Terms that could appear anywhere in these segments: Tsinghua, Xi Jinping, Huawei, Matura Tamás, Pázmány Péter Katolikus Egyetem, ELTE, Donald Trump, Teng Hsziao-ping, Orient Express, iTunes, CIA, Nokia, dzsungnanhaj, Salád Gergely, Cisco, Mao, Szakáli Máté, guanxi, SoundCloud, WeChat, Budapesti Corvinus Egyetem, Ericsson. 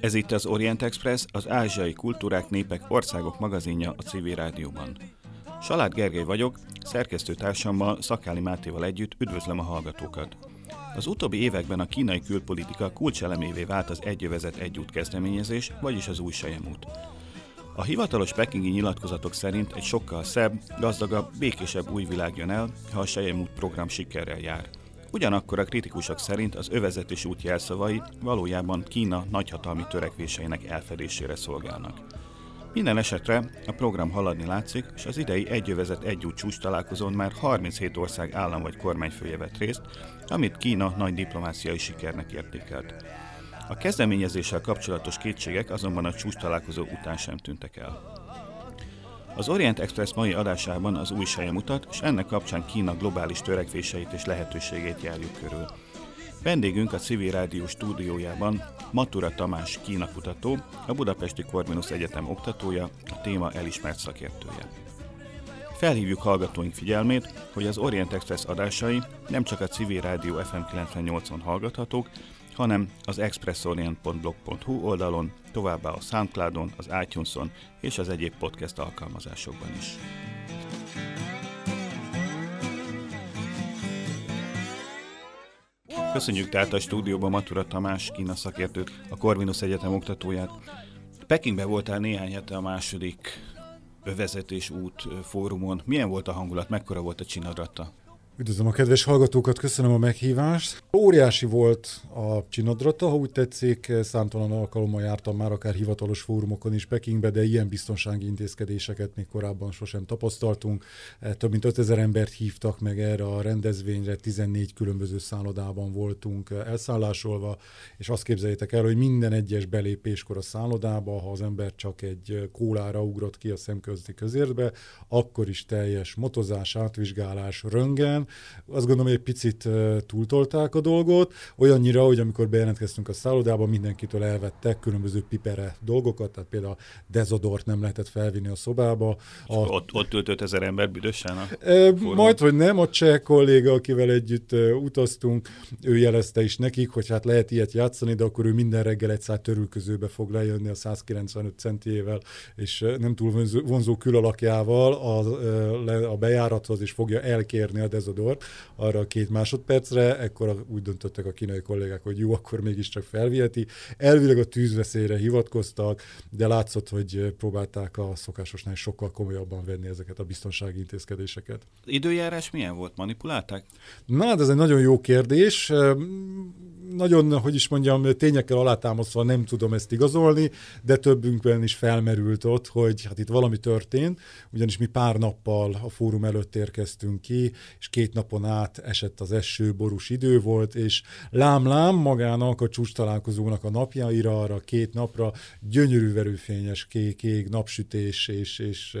Ez itt az Orient Express, az ázsiai kultúrák, népek, országok magazinja a civil rádióban. Salád Gergely vagyok, szerkesztőtársammal, Szakáli Mátéval együtt üdvözlöm a hallgatókat. Az utóbbi években a kínai külpolitika kulcselemévé vált az Egy övezet, egy út kezdeményezés, vagyis az új selyemút. A hivatalos pekingi nyilatkozatok szerint egy sokkal szebb, gazdagabb, békésebb új világ jön el, ha a selyemút program sikerrel jár. Ugyanakkor a kritikusok szerint az övezet és út jelszavai valójában Kína nagyhatalmi törekvéseinek elfedésére szolgálnak. Minden esetre a program haladni látszik, és az idei Egy övezet, egy út csúcs találkozón már 37 ország állam vagy kormányfője vett részt, amit Kína nagy diplomáciai sikernek értékelt. A kezdeményezéssel kapcsolatos kétségek azonban a csúcs találkozó után sem tűntek el. Az Orient Express mai adásában az új selyemútat, és ennek kapcsán Kína globális törekvéseit és lehetőségét járjuk körül. Vendégünk a Civil Rádió stúdiójában Matura Tamás Kína kutató, a Budapesti Corvinus Egyetem oktatója, a téma elismert szakértője. Felhívjuk hallgatóink figyelmét, hogy az Orient Express adásai nem csak a Civil Rádió FM 98-on hallgathatók, hanem az expressorient.blog.hu oldalon, továbbá a SoundCloudon, az iTunes-on és az egyéb podcast alkalmazásokban is. Köszönjük tehát a stúdióban Matura Tamás Kína szakértőt, a Corvinus Egyetem oktatóját. Pekingben voltál néhány hete a második övezet és út fórumon. Milyen volt a hangulat, mekkora volt a csinadratta? Üdvözlöm a kedves hallgatókat, köszönöm a meghívást. Óriási volt a csinadrata, ha úgy tetszik, számtalan alkalommal jártam már akár hivatalos fórumokon is Pekingbe, de ilyen biztonsági intézkedéseket még korábban sosem tapasztaltunk. Több mint 5000 embert hívtak meg erre a rendezvényre, 14 különböző szállodában voltunk elszállásolva, és azt képzeljétek el, hogy minden egyes belépéskor a szállodába, ha az ember csak egy kólára ugrott ki a szemközti közértbe, akkor is teljes motozás, átvizsgálás, röntgen. Azt gondolom, hogy egy picit túltolták a dolgot, olyannyira, hogy amikor bejelentkeztünk a szállodában, mindenkitől elvettek különböző pipere dolgokat, tehát például dezodort nem lehetett felvinni a szobába. Ott ült 5000 ember büdösen? Majdhogy nem, a cseh kolléga, akivel együtt utaztunk, ő jelezte is nekik, hogy hát lehet ilyet játszani, de akkor ő minden reggel egy száll törülközőbe fog lejönni a 195 centiével, és nem túl vonzó külalakjával a bejárathoz, és fogja elkérni a dezodort. Arra a 2 másodpercre, ekkora úgy döntöttek a kínai kollégák, hogy jó, akkor mégiscsak felviheti. Elvileg a tűzveszélyre hivatkoztak, de látszott, hogy próbálták a szokásosnál sokkal komolyabban venni ezeket a biztonsági intézkedéseket. Az időjárás milyen volt? Manipulálták? Ez egy nagyon jó kérdés. Nagyon, tényekkel alátámasztva nem tudom ezt igazolni, de többünkben is felmerült ott, hogy hát itt valami történt, ugyanis mi pár nappal a fórum előtt érkeztünk ki, és 2 napon át esett az eső, borús idő volt, és lám-lám magának a csúcstalálkozónak a napjaira, arra 2 napra gyönyörű verőfényes kék napsütés és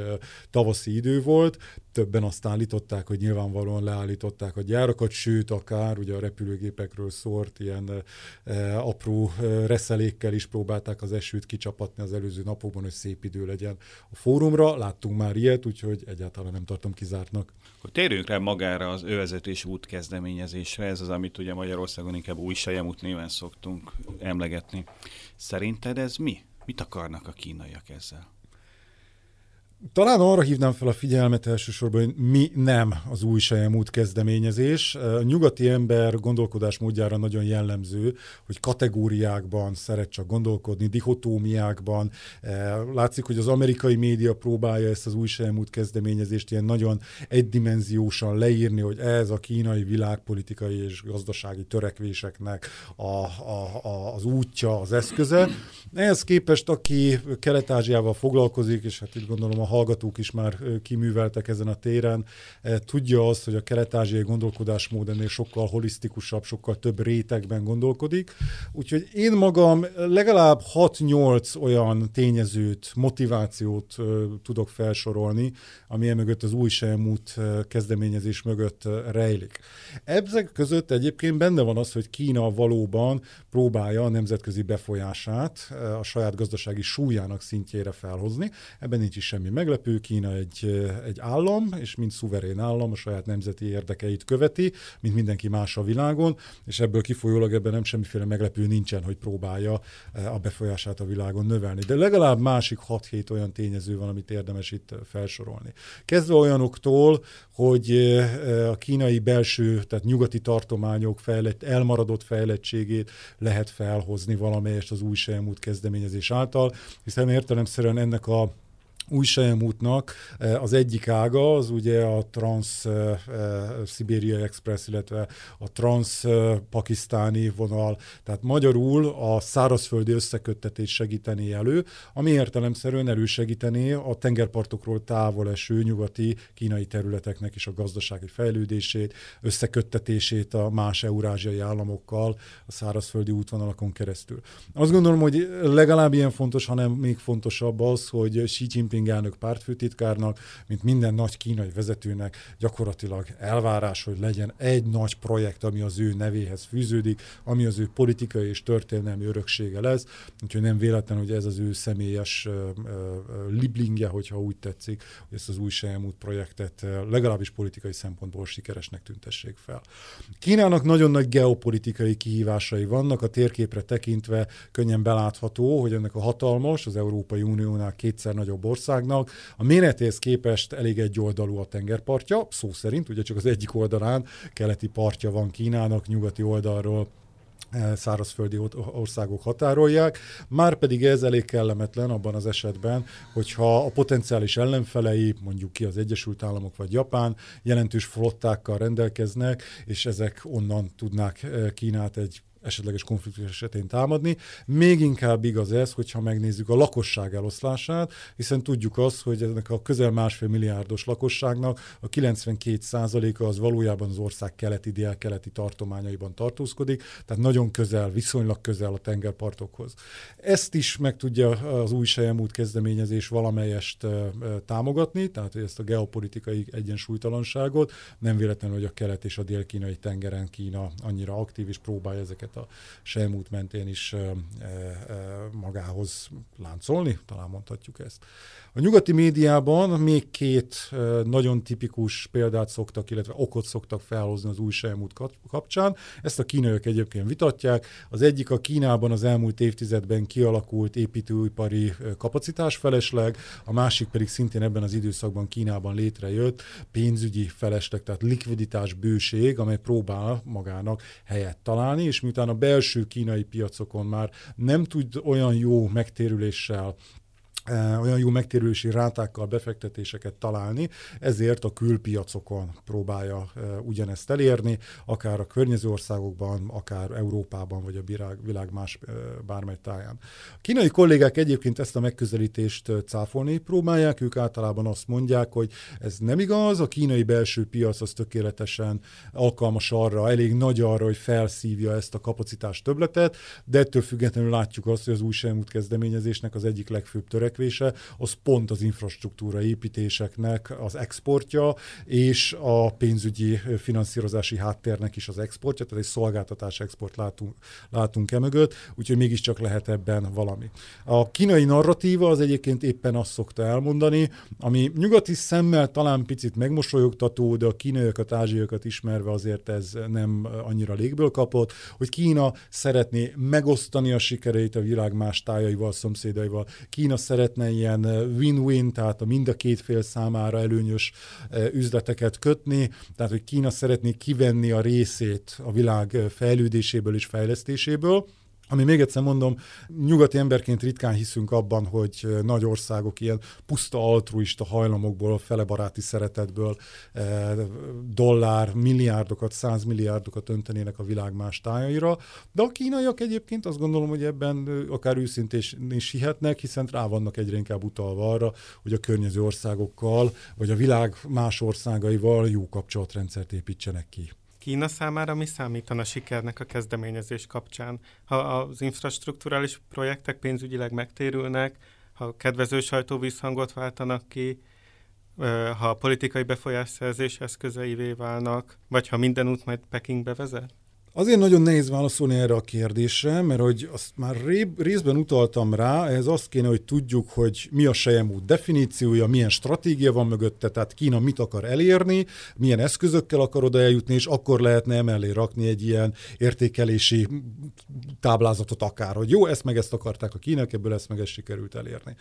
tavaszi idő volt. Többen azt állították, hogy nyilvánvalóan leállították a gyárakat, sőt akár ugye a repülőgépekről szórt ilyen apró reszelékkel is próbálták az esőt kicsapatni az előző napokban, hogy szép idő legyen a fórumra. Láttunk már ilyet, úgyhogy egyáltalán nem tartom kizártnak. Akkor térjünk rá magára az övezet és út kezdeményezésre. Ez az, amit ugye Magyarországon inkább új selyemút néven szoktunk emlegetni. Szerinted ez mi? Mit akarnak a kínaiak ezzel? Talán arra hívnám fel a figyelmet elsősorban, hogy mi nem az új selyemút kezdeményezés. A nyugati ember gondolkodásmódjára nagyon jellemző, hogy kategóriákban szeret csak gondolkodni, dihotómiákban. Látszik, hogy az amerikai média próbálja ezt az új selyemút kezdeményezést ilyen nagyon egydimenziósan leírni, hogy ez a kínai világpolitikai és gazdasági törekvéseknek az útja, az eszköze. Ehhez képest, aki Kelet-Ázsiával foglalkozik, és hát itt gondolom a hallgatók is már kiműveltek ezen a téren, tudja azt, hogy a kelet-ázsiai gondolkodásmód ennél sokkal holisztikusabb, sokkal több rétegben gondolkodik. Úgyhogy én magam legalább 6-8 olyan tényezőt, motivációt tudok felsorolni, ami emögött az új selyemút kezdeményezés mögött rejlik. Ezek között egyébként benne van az, hogy Kína valóban próbálja a nemzetközi befolyását a saját gazdasági súlyának szintjére felhozni. Ebben nincs is semmi meglepő, Kína egy állam, és mint szuverén állam a saját nemzeti érdekeit követi, mint mindenki más a világon, és ebből kifolyólag ebben nem semmiféle meglepő nincsen, hogy próbálja a befolyását a világon növelni. De legalább másik 6-7 olyan tényező van, amit érdemes itt felsorolni. Kezdve olyanoktól, hogy a kínai belső, tehát nyugati tartományok elmaradott fejlettségét lehet felhozni valamelyest az új selyemút kezdeményezés által, hiszen értelemszerűen ennek a új selyemútnak az egyik ága az ugye a Trans-Szibériai Express, illetve a Trans-Pakisztáni vonal, tehát magyarul a szárazföldi összeköttetés segíteni elő, ami értelemszerűen elősegítené a tengerpartokról távol eső nyugati kínai területeknek is a gazdasági fejlődését, összeköttetését a más eurázsiai államokkal a szárazföldi útvonalakon keresztül. Azt gondolom, hogy legalább ilyen fontos, hanem még fontosabb az, hogy Xi Jinping elnök pártfőtitkárnak, mint minden nagy kínai vezetőnek gyakorlatilag elvárás, hogy legyen egy nagy projekt, ami az ő nevéhez fűződik, ami az ő politikai és történelmi öröksége lesz, úgyhogy nem véletlen, hogy ez az ő személyes liblingje, hogyha úgy tetszik, hogy ezt az új selyemút projektet legalábbis politikai szempontból sikeresnek tüntessék fel. Kínának nagyon nagy geopolitikai kihívásai vannak, a térképre tekintve könnyen belátható, hogy ennek a hatalmas, az Európai Uniónál kétszer nagyobb országnak. A méretéhez képest elég egyoldalú a tengerpartja, szó szerint, ugye csak az egyik oldalán keleti partja van Kínának, nyugati oldalról szárazföldi országok határolják, márpedig ez elég kellemetlen abban az esetben, hogyha a potenciális ellenfelei, mondjuk ki az Egyesült Államok vagy Japán, jelentős flottákkal rendelkeznek, és ezek onnan tudnák Kínát egy esetleges konfliktus esetén támadni. Még inkább igaz ez, hogyha megnézzük a lakosság eloszlását, hiszen tudjuk azt, hogy ennek a közel 1,5 milliárdos lakosságnak a 92%-a az valójában az ország keleti, délkeleti tartományaiban tartózkodik, tehát nagyon közel, viszonylag közel a tengerpartokhoz. Ezt is meg tudja az új selyemút kezdeményezés valamelyest támogatni, tehát ezt a geopolitikai egyensúlytalanságot, nem véletlenül, hogy a kelet és a dél-kínai tengeren Kína annyira aktív és próbálja ezeket a selyemút mentén is magához láncolni, talán mondhatjuk ezt. A nyugati médiában még két nagyon tipikus példát szoktak, illetve okot szoktak felhozni az új selyemút kapcsán. Ezt a kínaiak egyébként vitatják. Az egyik a Kínában az elmúlt évtizedben kialakult építőipari kapacitás felesleg, a másik pedig szintén ebben az időszakban Kínában létrejött pénzügyi felesleg, tehát likviditás bőség, amely próbál magának helyet találni, és miután a belső kínai piacokon már nem tud olyan jó megtérülési rátákkal befektetéseket találni, ezért a külpiacokon próbálja ugyanezt elérni, akár a környező országokban, akár Európában, vagy a világ más bármely táján. A kínai kollégák egyébként ezt a megközelítést cáfolni próbálják, ők általában azt mondják, hogy ez nem igaz, a kínai belső piac az tökéletesen alkalmas arra, elég nagy arra, hogy felszívja ezt a kapacitás többletet, de ettől függetlenül látjuk azt, hogy az új selyemút kezdeményezésnek az egyik legfőbb az pont az infrastruktúra építéseknek az exportja, és a pénzügyi finanszírozási háttérnek is az exportja, tehát egy szolgáltatás export látunk emögött, úgyhogy mégiscsak lehet ebben valami. A kínai narratíva az egyébként éppen azt szokta elmondani, ami nyugati szemmel talán picit megmosolyogtató, de a kínaiakat, ázsiakat ismerve azért ez nem annyira légből kapott, hogy Kína szeretné megosztani a sikereit a világ más tájaival, szomszédaival. Kína szeretne ilyen win-win, tehát mind a két fél számára előnyös üzleteket kötni, tehát hogy Kína szeretné kivenni a részét a világ fejlődéséből és fejlesztéséből, ami még egyszer mondom, nyugati emberként ritkán hiszünk abban, hogy nagy országok ilyen puszta altruista hajlamokból, felebaráti szeretetből dollár, milliárdokat, 100 milliárdokat öntenének a világ más tájaira, de a kínaiak egyébként azt gondolom, hogy ebben akár őszintén is hihetnek, hiszen rá vannak egyre inkább utalva arra, hogy a környező országokkal, vagy a világ más országaival jó kapcsolatrendszert építsenek ki. Kína számára mi számítana sikernek a kezdeményezés kapcsán? Ha az infrastrukturális projektek pénzügyileg megtérülnek, ha kedvező sajtóvízhangot váltanak ki, ha a politikai befolyásszerzés eszközeivé válnak, vagy ha minden út majd Pekingbe vezet? Azért nagyon nehéz válaszolni erre a kérdésre, mert hogy azt már részben utaltam rá, ehhez azt kéne, hogy tudjuk, hogy mi a selyemút definíciója, milyen stratégia van mögötte, tehát Kína mit akar elérni, milyen eszközökkel akar oda eljutni, és akkor lehetne emellé rakni egy ilyen értékelési táblázatot akár, hogy jó, ezt meg ezt akarták a Kínak, ebből ezt meg ezt sikerült elérni.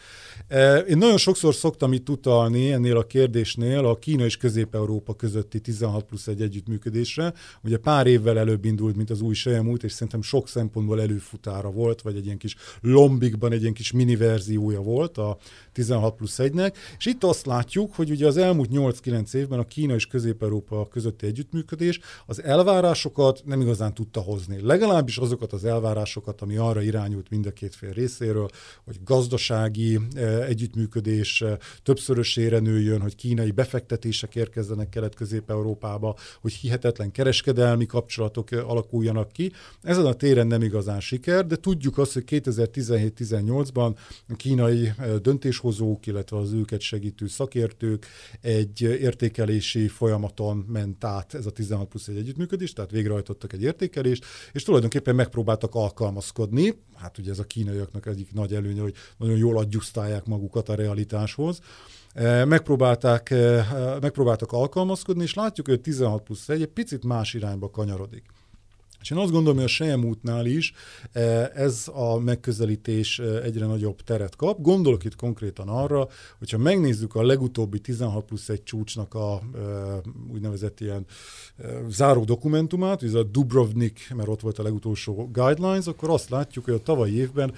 Én nagyon sokszor szoktam itt utalni ennél a kérdésnél a Kína és Közép-Európa közötti 16+1 együttműködésre, ugye pár évvel előbb indult, mint az új selyemút, és szerintem sok szempontból előfutára volt, vagy egy ilyen kis lombikban egy ilyen kis mini verziója volt a 16+1-nek, és itt azt látjuk, hogy ugye az elmúlt 8-9 évben a Kína és Közép-Európa közötti együttműködés az elvárásokat nem igazán tudta hozni. Legalábbis azokat az elvárásokat, ami arra irányult mind a két fél részéről, hogy gazdasági együttműködés többszörösére nőjön, hogy kínai befektetések érkezzenek Kelet-Közép-Európába, hogy hihetetlen kereskedelmi kapcsolatok alakuljanak ki. Ezen a téren nem igazán siker, de tudjuk azt, hogy 2017-18-ban kínai döntéshozók, illetve az őket segítő szakértők egy értékelési folyamaton ment át ez a 16+1 együttműködés, tehát végrehajtottak egy értékelést, és tulajdonképpen megpróbáltak alkalmazkodni. Hát ugye ez a kínaiaknak egyik nagy előnye, hogy nagyon jól adjusztálják magukat a realitáshoz. Megpróbáltak alkalmazkodni, és látjuk, hogy 16+1 egy picit más irányba kanyarodik. És én azt gondolom, hogy a selyemútnál is ez a megközelítés egyre nagyobb teret kap. Gondolok itt konkrétan arra, hogyha megnézzük a legutóbbi 16+1 csúcsnak a úgynevezett ilyen záró dokumentumát, ez a Dubrovnik, mert ott volt a legutolsó guidelines, akkor azt látjuk, hogy a tavalyi évben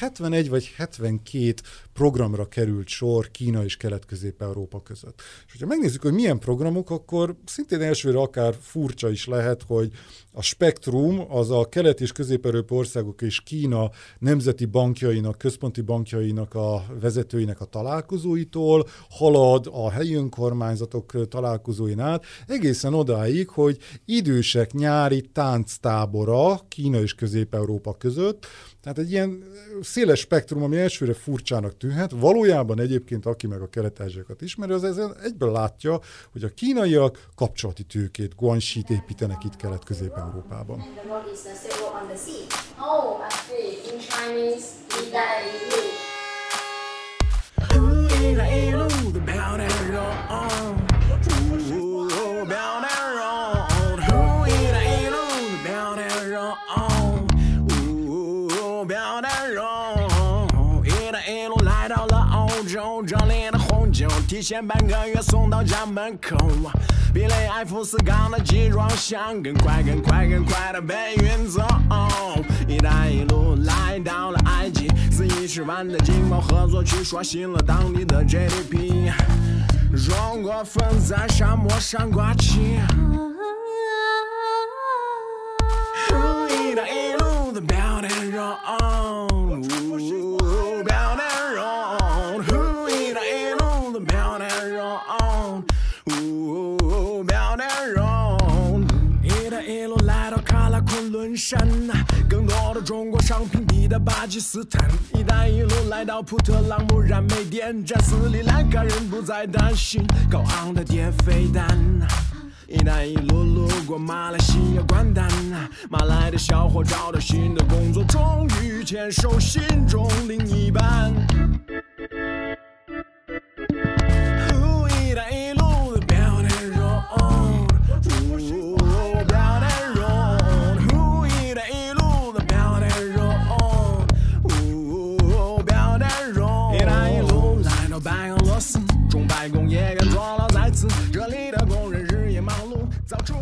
71 vagy 72 programra került sor Kína és Kelet-Közép-Európa között. És hogyha megnézzük, hogy milyen programok, akkor szintén elsőre akár furcsa is lehet, hogy a spektrum az a kelet- és közép-európai országok és Kína nemzeti bankjainak, központi bankjainak a vezetőinek a találkozóitól halad a helyi önkormányzatok találkozóin át, egészen odáig, hogy idősek nyári tánctábora Kína és Közép-Európa között, tehát egy ilyen széles spektrum, ami elsőre furcsának tűnhet, valójában egyébként aki meg a kelet-ázsiakat ismeri, az ezen egyből látja, hogy a kínaiak kapcsolati tőkét, guanxit építenek itt Kelet-Közép-Európában.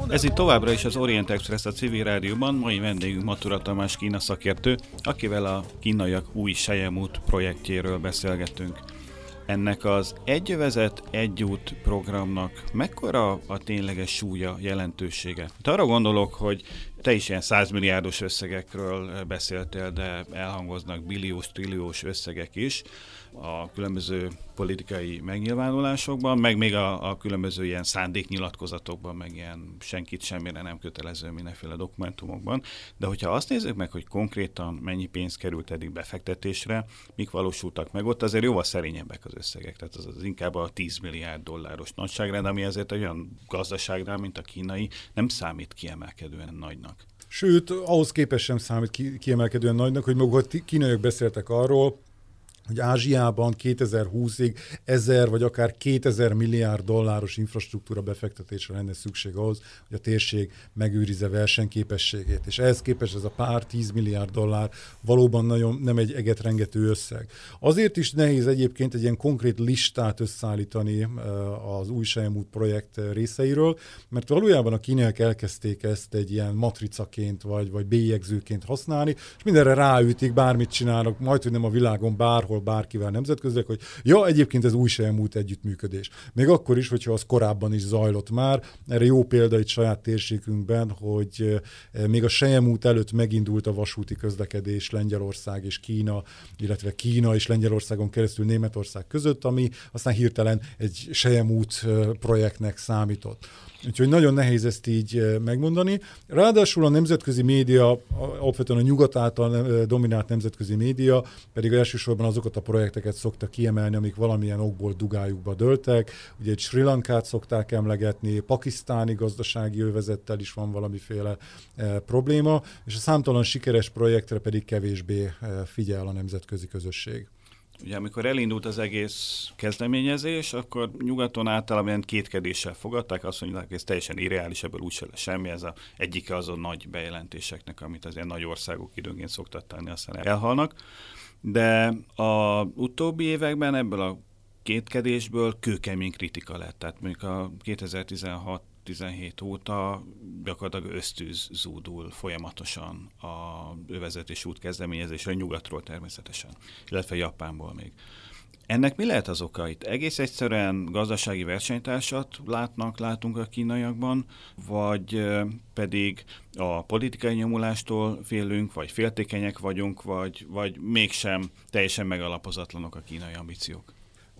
Ez itt továbbra is az Orient Express a civil rádióban, mai vendégünk Matura Tamás Kína szakértő, akivel a kínaiak új selyemút projektjéről beszélgetünk. Ennek az Egy övezet, egy út programnak mekkora a tényleges súlya, jelentősége? Hát arra gondolok, hogy te is ilyen 100 milliárdos összegekről beszéltél, de elhangoznak billiós, trilliós összegek is a különböző politikai megnyilvánulásokban, meg még a különböző ilyen szándéknyilatkozatokban, meg ilyen senkit semmire nem kötelező mindenféle dokumentumokban. De hogyha azt nézzük meg, hogy konkrétan mennyi pénz került eddig befektetésre, mik valósultak meg ott, azért jóval szerényebbek az összegek. Tehát az inkább a 10 milliárd dolláros nagyságrend, ami azért olyan gazdaságnál, mint a kínai, nem számít kiemelkedően nagynak. Sőt, ahhoz képest sem számít kiemelkedően nagynak, hogy maguk a kínaiak beszéltek arról, hogy Ázsiában 2020-ig 1000 vagy akár 2000 milliárd dolláros infrastruktúra befektetésre lenne szükség ahhoz, hogy a térség megőrizze versenyképességét. És ehhez képest ez a pár 10 milliárd dollár valóban nagyon nem egy egetrengető összeg. Azért is nehéz egyébként egy ilyen konkrét listát összeállítani az új Selyemút projekt részeiről, mert valójában a kínaiak elkezdték ezt egy ilyen matricaként vagy bélyegzőként használni, és mindenre ráütik, bármit csinálnak, majdhogy nem a világon bárhol, bárkivel nemzetközileg, hogy ja, egyébként ez új Selyemút együttműködés. Még akkor is, hogyha az korábban is zajlott már. Erre jó példa itt saját térségünkben, hogy még a Selyemút előtt megindult a vasúti közlekedés Lengyelország és Kína, illetve Kína és Lengyelországon keresztül Németország között, ami aztán hirtelen egy Selyemút projektnek számított. Úgyhogy nagyon nehéz ezt így megmondani. Ráadásul a nemzetközi média, alapvetően a nyugat által dominált nemzetközi média, pedig elsősorban azokat a projekteket szokta kiemelni, amik valamilyen okból dugájukba dőltek. Ugye egy Sri Lankát szokták emlegetni, pakisztáni gazdasági övezettel is van valamiféle probléma, és a számtalan sikeres projektre pedig kevésbé figyel a nemzetközi közösség. Ugye amikor elindult az egész kezdeményezés, akkor nyugaton általában kétkedéssel fogadták, azt mondják, hogy ez teljesen irreális, ebből úgyse lesz semmi, ez az egyike azon nagy bejelentéseknek, amit az ilyen nagy országok időnként szoktak tenni, aztán elhalnak. De az utóbbi években ebből a kétkedésből kőkemény kritika lett. Tehát mondjuk a 2016-17 óta gyakorlatilag ösztűz zúdul folyamatosan a övezetési út kezdeményezésre, nyugatról természetesen, illetve Japánból még. Ennek mi lehet az oka itt? Egész egyszerűen gazdasági versenytársat látunk a kínaiakban, vagy pedig a politikai nyomulástól félünk, vagy féltékenyek vagyunk, vagy mégsem teljesen megalapozatlanok a kínai ambíciók?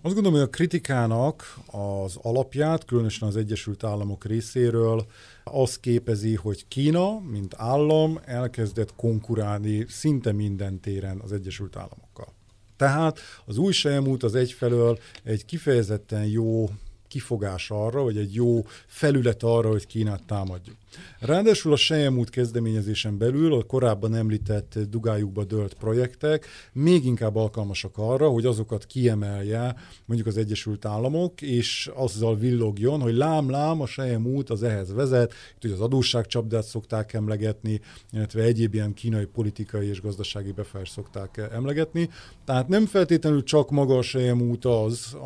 Azt gondolom, hogy a kritikának az alapját, különösen az Egyesült Államok részéről, az képezi, hogy Kína, mint állam, elkezdett konkurálni szinte minden téren az Egyesült Államokkal. Tehát az új Selyemút az egyfelől egy kifejezetten jó kifogás arra, vagy egy jó felület arra, hogy Kínát támadjuk. Ráadásul a Selyemút kezdeményezésen belül a korábban említett dugájukba dőlt projektek még inkább alkalmasak arra, hogy azokat kiemelje mondjuk az Egyesült Államok, és azzal villogjon, hogy lám-lám, a Selyemút az ehhez vezet, itt ugye az adósságcsapdát szokták emlegetni, illetve egyéb ilyen kínai politikai és gazdasági befolyás szokták emlegetni. Tehát nem feltétlenül csak maga a Selyemút az,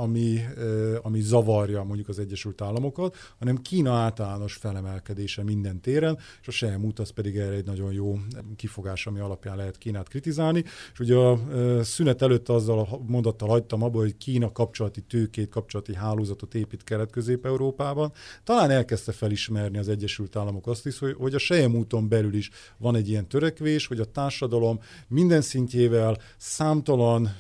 ami zavarja mondjuk az Egyesült Államokat, hanem Kína általános felemelkedése minden téren, és a Selyemút az pedig erre egy nagyon jó kifogás, ami alapján lehet Kínát kritizálni. És ugye a szünet előtt azzal a mondattal hagytam abba, hogy Kína kapcsolati tőkét, kapcsolati hálózatot épít Kelet-Közép-Európában. Talán elkezdte felismerni az Egyesült Államok azt is, hogy a Selyemúton belül is van egy ilyen törekvés, hogy a társadalom minden szintjével számtalan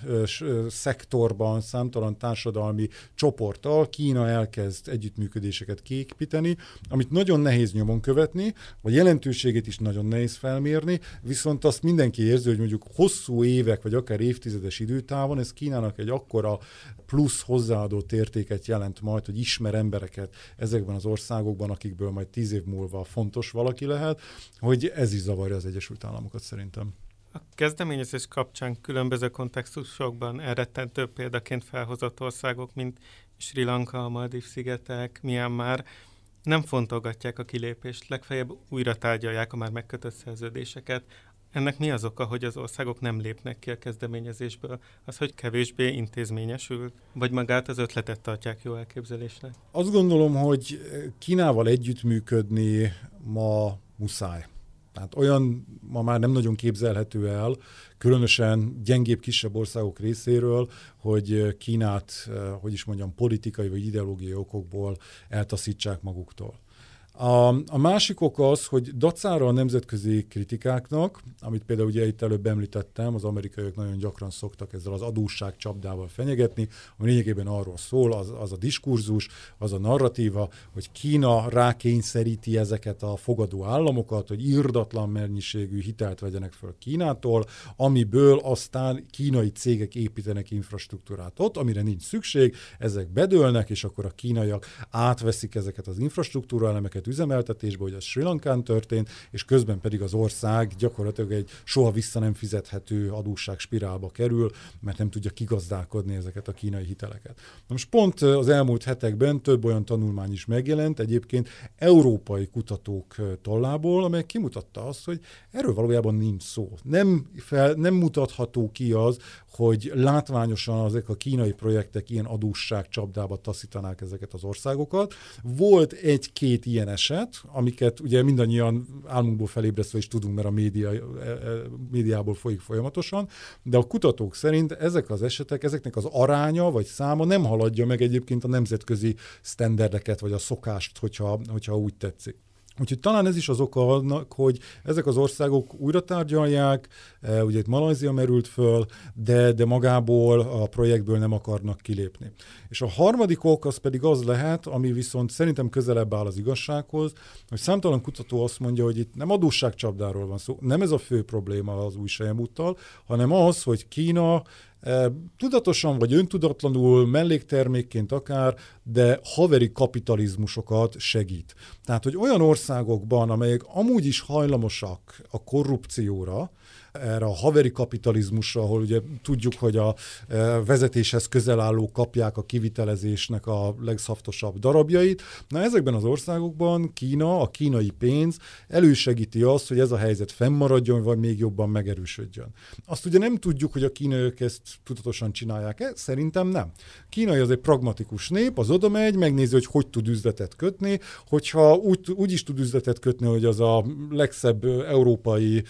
szektorban, számtalan társadalmi csoporttal Kína elkezd együttműködéseket kiépíteni, amit nagyon nehéz nyomon követni, vagy jelentőségét is nagyon nehéz felmérni, viszont azt mindenki érzi, hogy mondjuk hosszú évek, vagy akár évtizedes időtávon ez Kínának egy akkora plusz hozzáadott értéket jelent majd, hogy ismer embereket ezekben az országokban, akikből majd 10 év múlva fontos valaki lehet, hogy ez is zavarja az Egyesült Államokat szerintem. A kezdeményezés kapcsán különböző kontextusokban elrettentő példaként felhozott országok, mint Sri Lanka, a Maldív-szigetek, Myanmar, nem fontolgatják a kilépést, legfeljebb újra tárgyalják a már megkötött szerződéseket. Ennek mi az oka, hogy az országok nem lépnek ki a kezdeményezésből? Az, hogy kevésbé intézményesül, vagy magát az ötletet tartják jó elképzelésnek? Azt gondolom, hogy Kínával együttműködni ma muszáj. Tehát olyan ma már nem nagyon képzelhető el, különösen gyengébb kisebb országok részéről, hogy Kínát, hogy is mondjam, politikai vagy ideológiai okokból eltaszítsák maguktól. A másik ok az, hogy dacára a nemzetközi kritikáknak, amit például ugye itt előbb említettem, az amerikaiak nagyon gyakran szoktak ezzel az adósságcsapdával fenyegetni, ami lényegében arról szól, az a diskurzus, az a narratíva, hogy Kína rákényszeríti ezeket a fogadó államokat, hogy irdatlan mennyiségű hitelt vegyenek föl Kínától, amiből aztán kínai cégek építenek infrastruktúrát ott, amire nincs szükség, ezek bedőlnek, és akkor a kínaiak átveszik ezeket az infrastruktúraelemeket, ezeket üzemeltetésbe, hogy az Sri Lankán történt, és közben pedig az ország gyakorlatilag egy soha vissza nem fizethető adósság spirálba kerül, mert nem tudja kigazdálkodni ezeket a kínai hiteleket. Na most pont az elmúlt hetekben több olyan tanulmány is megjelent, egyébként európai kutatók tollából, amely kimutatta azt, hogy erről valójában nincs szó. Nem mutatható ki az, hogy látványosan ezek a kínai projektek ilyen adósságcsapdába taszítanák ezeket az országokat. Volt egy-két ilyen eset, amiket ugye mindannyian álmunkból felébresztve is tudunk, mert a médiából folyik folyamatosan, de a kutatók szerint ezek az esetek, ezeknek az aránya vagy száma nem haladja meg egyébként a nemzetközi sztenderdeket vagy a szokást, hogyha úgy tetszik. Úgyhogy talán ez is az oka annak, hogy ezek az országok újra tárgyalják, ugye itt Malajzia merült föl, de magából a projektből nem akarnak kilépni. És a harmadik ok az pedig az lehet, ami viszont szerintem közelebb áll az igazsághoz, hogy számtalan kutató azt mondja, hogy itt nem adósságcsapdáról van szó, nem ez a fő probléma az új selyemúttal, hanem az, hogy Kína tudatosan vagy öntudatlanul, melléktermékként akár, de haveri kapitalizmusokat segít. Tehát, hogy olyan országokban, amelyek amúgy is hajlamosak a korrupcióra, erre a haveri kapitalizmusra, ahol ugye tudjuk, hogy a vezetéshez közel állók kapják a kivitelezésnek a legszaftosabb darabjait. Na ezekben az országokban Kína, a kínai pénz elősegíti azt, hogy ez a helyzet fennmaradjon, vagy még jobban megerősödjön. Azt ugye nem tudjuk, hogy a kínaiak ezt tudatosan csinálják-e, szerintem nem. Kínai az egy pragmatikus nép, az oda megy, megnézi, hogy tud üzletet kötni, hogyha úgy is tud üzletet kötni, hogy az a legszebb európai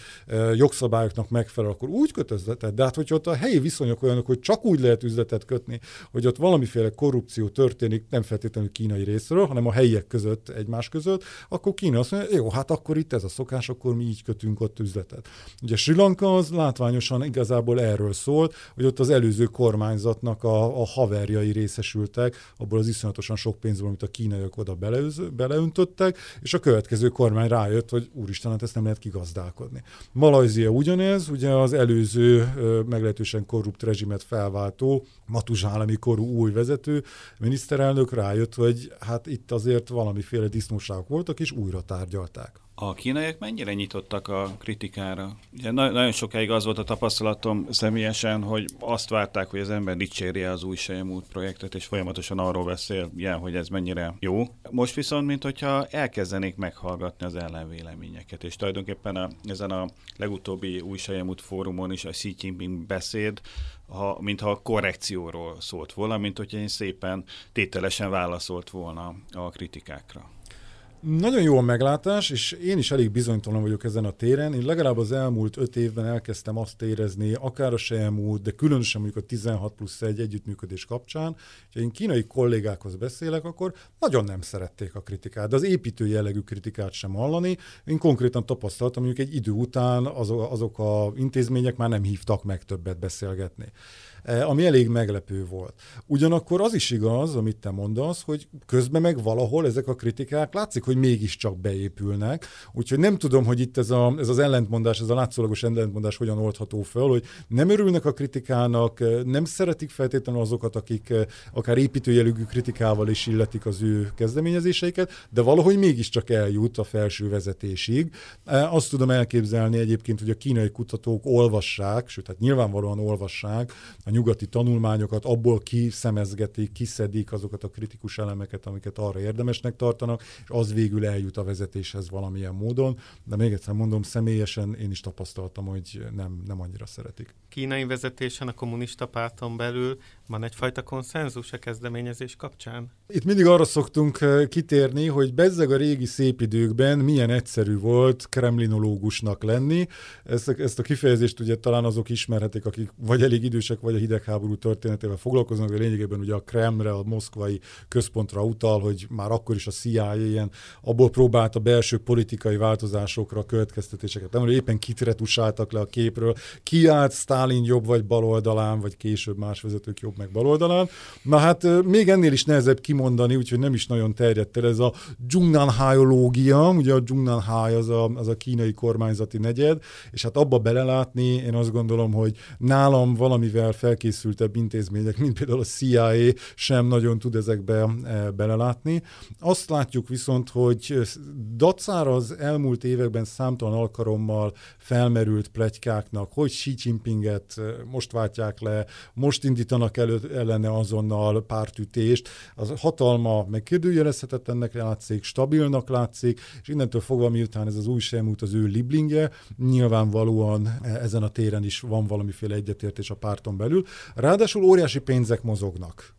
jogszabályok megfelel, akkor úgy köt üzletet, de hát hogyha ott a helyi viszonyok olyanok, hogy csak úgy lehet üzletet kötni, hogy ott valamiféle korrupció történik, nem feltétlenül kínai részről, hanem a helyiek között, egymás között, akkor Kína azt mondja, jó, hát akkor itt ez a szokás, akkor mi így kötünk ott üzletet. Ugye Sri Lanka az látványosan igazából erről szólt, hogy ott az előző kormányzatnak a haverjai részesültek, abból az iszonyatosan sok pénzből, amit a kínaiak oda beleöntöttek, és a következő kormány rájött, hogy úristen, hát ezt nem lehet kigazdálkodni. Malajzia ugyanez, ugye az előző meglehetősen korrupt rezsimet felváltó Matuzsálemi korú új vezető miniszterelnök rájött, hogy hát itt azért valamiféle disznóságok voltak, és újra tárgyalták. A kínaiak mennyire nyitottak a kritikára? Ugye nagyon sokáig az volt a tapasztalatom személyesen, hogy azt várták, hogy az ember dicsérje az új selyemút projektet, és folyamatosan arról beszéljen, hogy ez mennyire jó. Most viszont, mintha elkezdenék meghallgatni az ellenvéleményeket, és tulajdonképpen ezen a legutóbbi új selyemút fórumon is a Xi Jinping beszéd, mintha a korrekcióról szólt volna, mint hogyha én szépen tételesen válaszolt volna a kritikákra. Nagyon jó a meglátás, és én is elég bizonytalan vagyok ezen a téren. Én legalább az elmúlt 5 évben elkezdtem azt érezni, akár a selyemút, de különösen mondjuk a 16+1 együttműködés kapcsán, hogyha én kínai kollégákhoz beszélek, akkor nagyon nem szerették a kritikát, de az építő jellegű kritikát sem hallani. Én konkrétan tapasztaltam, mondjuk egy idő után azok az intézmények már nem hívtak meg többet beszélgetni, ami elég meglepő volt. Ugyanakkor az is igaz, amit te mondasz, hogy közben meg valahol ezek a kritikák látszik, hogy mégiscsak beépülnek, úgyhogy nem tudom, hogy itt ez az ellentmondás, ez a látszólagos ellentmondás hogyan oldható föl, hogy nem örülnek a kritikának, nem szeretik feltétlenül azokat, akik akár építőjelű kritikával is illetik az ő kezdeményezéseiket, de valahogy mégiscsak eljut a felső vezetésig. Azt tudom elképzelni egyébként, hogy a kínai kutatók olvassák, sőt, hát nyilvánvalóan olvassák a nyugati tanulmányokat, abból kiszemezgetik, kiszedik azokat a kritikus elemeket, amiket arra érdemesnek tartanak, és az végül eljut a vezetéshez valamilyen módon. De még egyszer mondom, személyesen én is tapasztaltam, hogy nem annyira szeretik. Kínai vezetésen a kommunista párton belül van egyfajta konszenzus a kezdeményezés kapcsán? Itt mindig arra szoktunk kitérni, hogy bezzeg a régi szép időkben milyen egyszerű volt kremlinológusnak lenni. Ezt a kifejezést ugye talán azok ismerhetik, akik vagy elég idősek, vagy a hidegháború történetével foglalkoznak, de lényegében ugye a Kremlre, a moszkvai központra utal, hogy már akkor is a CIA ilyen abból próbált a belső politikai változásokra következtetéseket. Nem, hogy éppen kit retusáltak le a képről, ki állt Sztálin jobb vagy bal oldalán, vagy később más vezetők jobb meg bal oldalán. Na hát még ennél is nehezebb kimondani, úgyhogy nem is nagyon terjedt el ez a dzsungnanhajológia, ugye a dzsungnanhaj az a kínai kormányzati negyed, és hát abba belelátni, én azt gondolom, hogy nálam valamivel felkészültebb intézmények, mint például a CIA sem nagyon tud ezekbe belelátni. Azt látjuk viszont, hogy dacára az elmúlt években számtalan alkalommal felmerült pletykáknak, hogy Xi Jinpinget most váltják le, most indítanak ellene azonnal pártütést. Az hatalma megkérdőjelezhetetlennek látszik, stabilnak látszik, és innentől fogva, miután ez az új sejmút az ő liblingje, nyilvánvalóan ezen a téren is van valamiféle egyetértés a párton belül. Ráadásul óriási pénzek mozognak.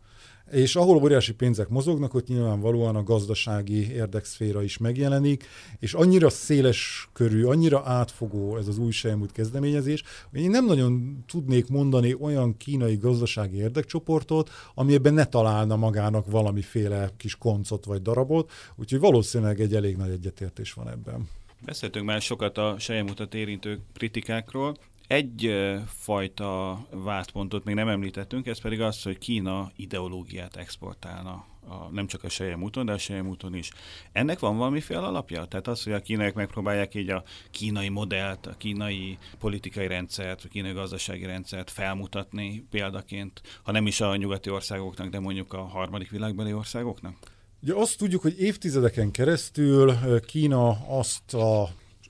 És ahol óriási pénzek mozognak, ott nyilvánvalóan a gazdasági érdekszféra is megjelenik, és annyira széles körű, annyira átfogó ez az új sejmút kezdeményezés, hogy én nem nagyon tudnék mondani olyan kínai gazdasági érdekcsoportot, ami ebben ne találna magának valamiféle kis koncot vagy darabot, úgyhogy valószínűleg egy elég nagy egyetértés van ebben. Beszéltünk már sokat a sejmútat érintő kritikákról. Egyfajta vádpontot még nem említettünk, ez pedig az, hogy Kína ideológiát exportálna. Nem csak a selyemúton, de a selyemúton is. Ennek van valamiféle alapja? Tehát az, hogy a kínaiak megpróbálják így a kínai modellt, a kínai politikai rendszert, a kínai gazdasági rendszert felmutatni példaként, ha nem is a nyugati országoknak, de mondjuk a harmadik világbeli országoknak? Ugye azt tudjuk, hogy évtizedeken keresztül Kína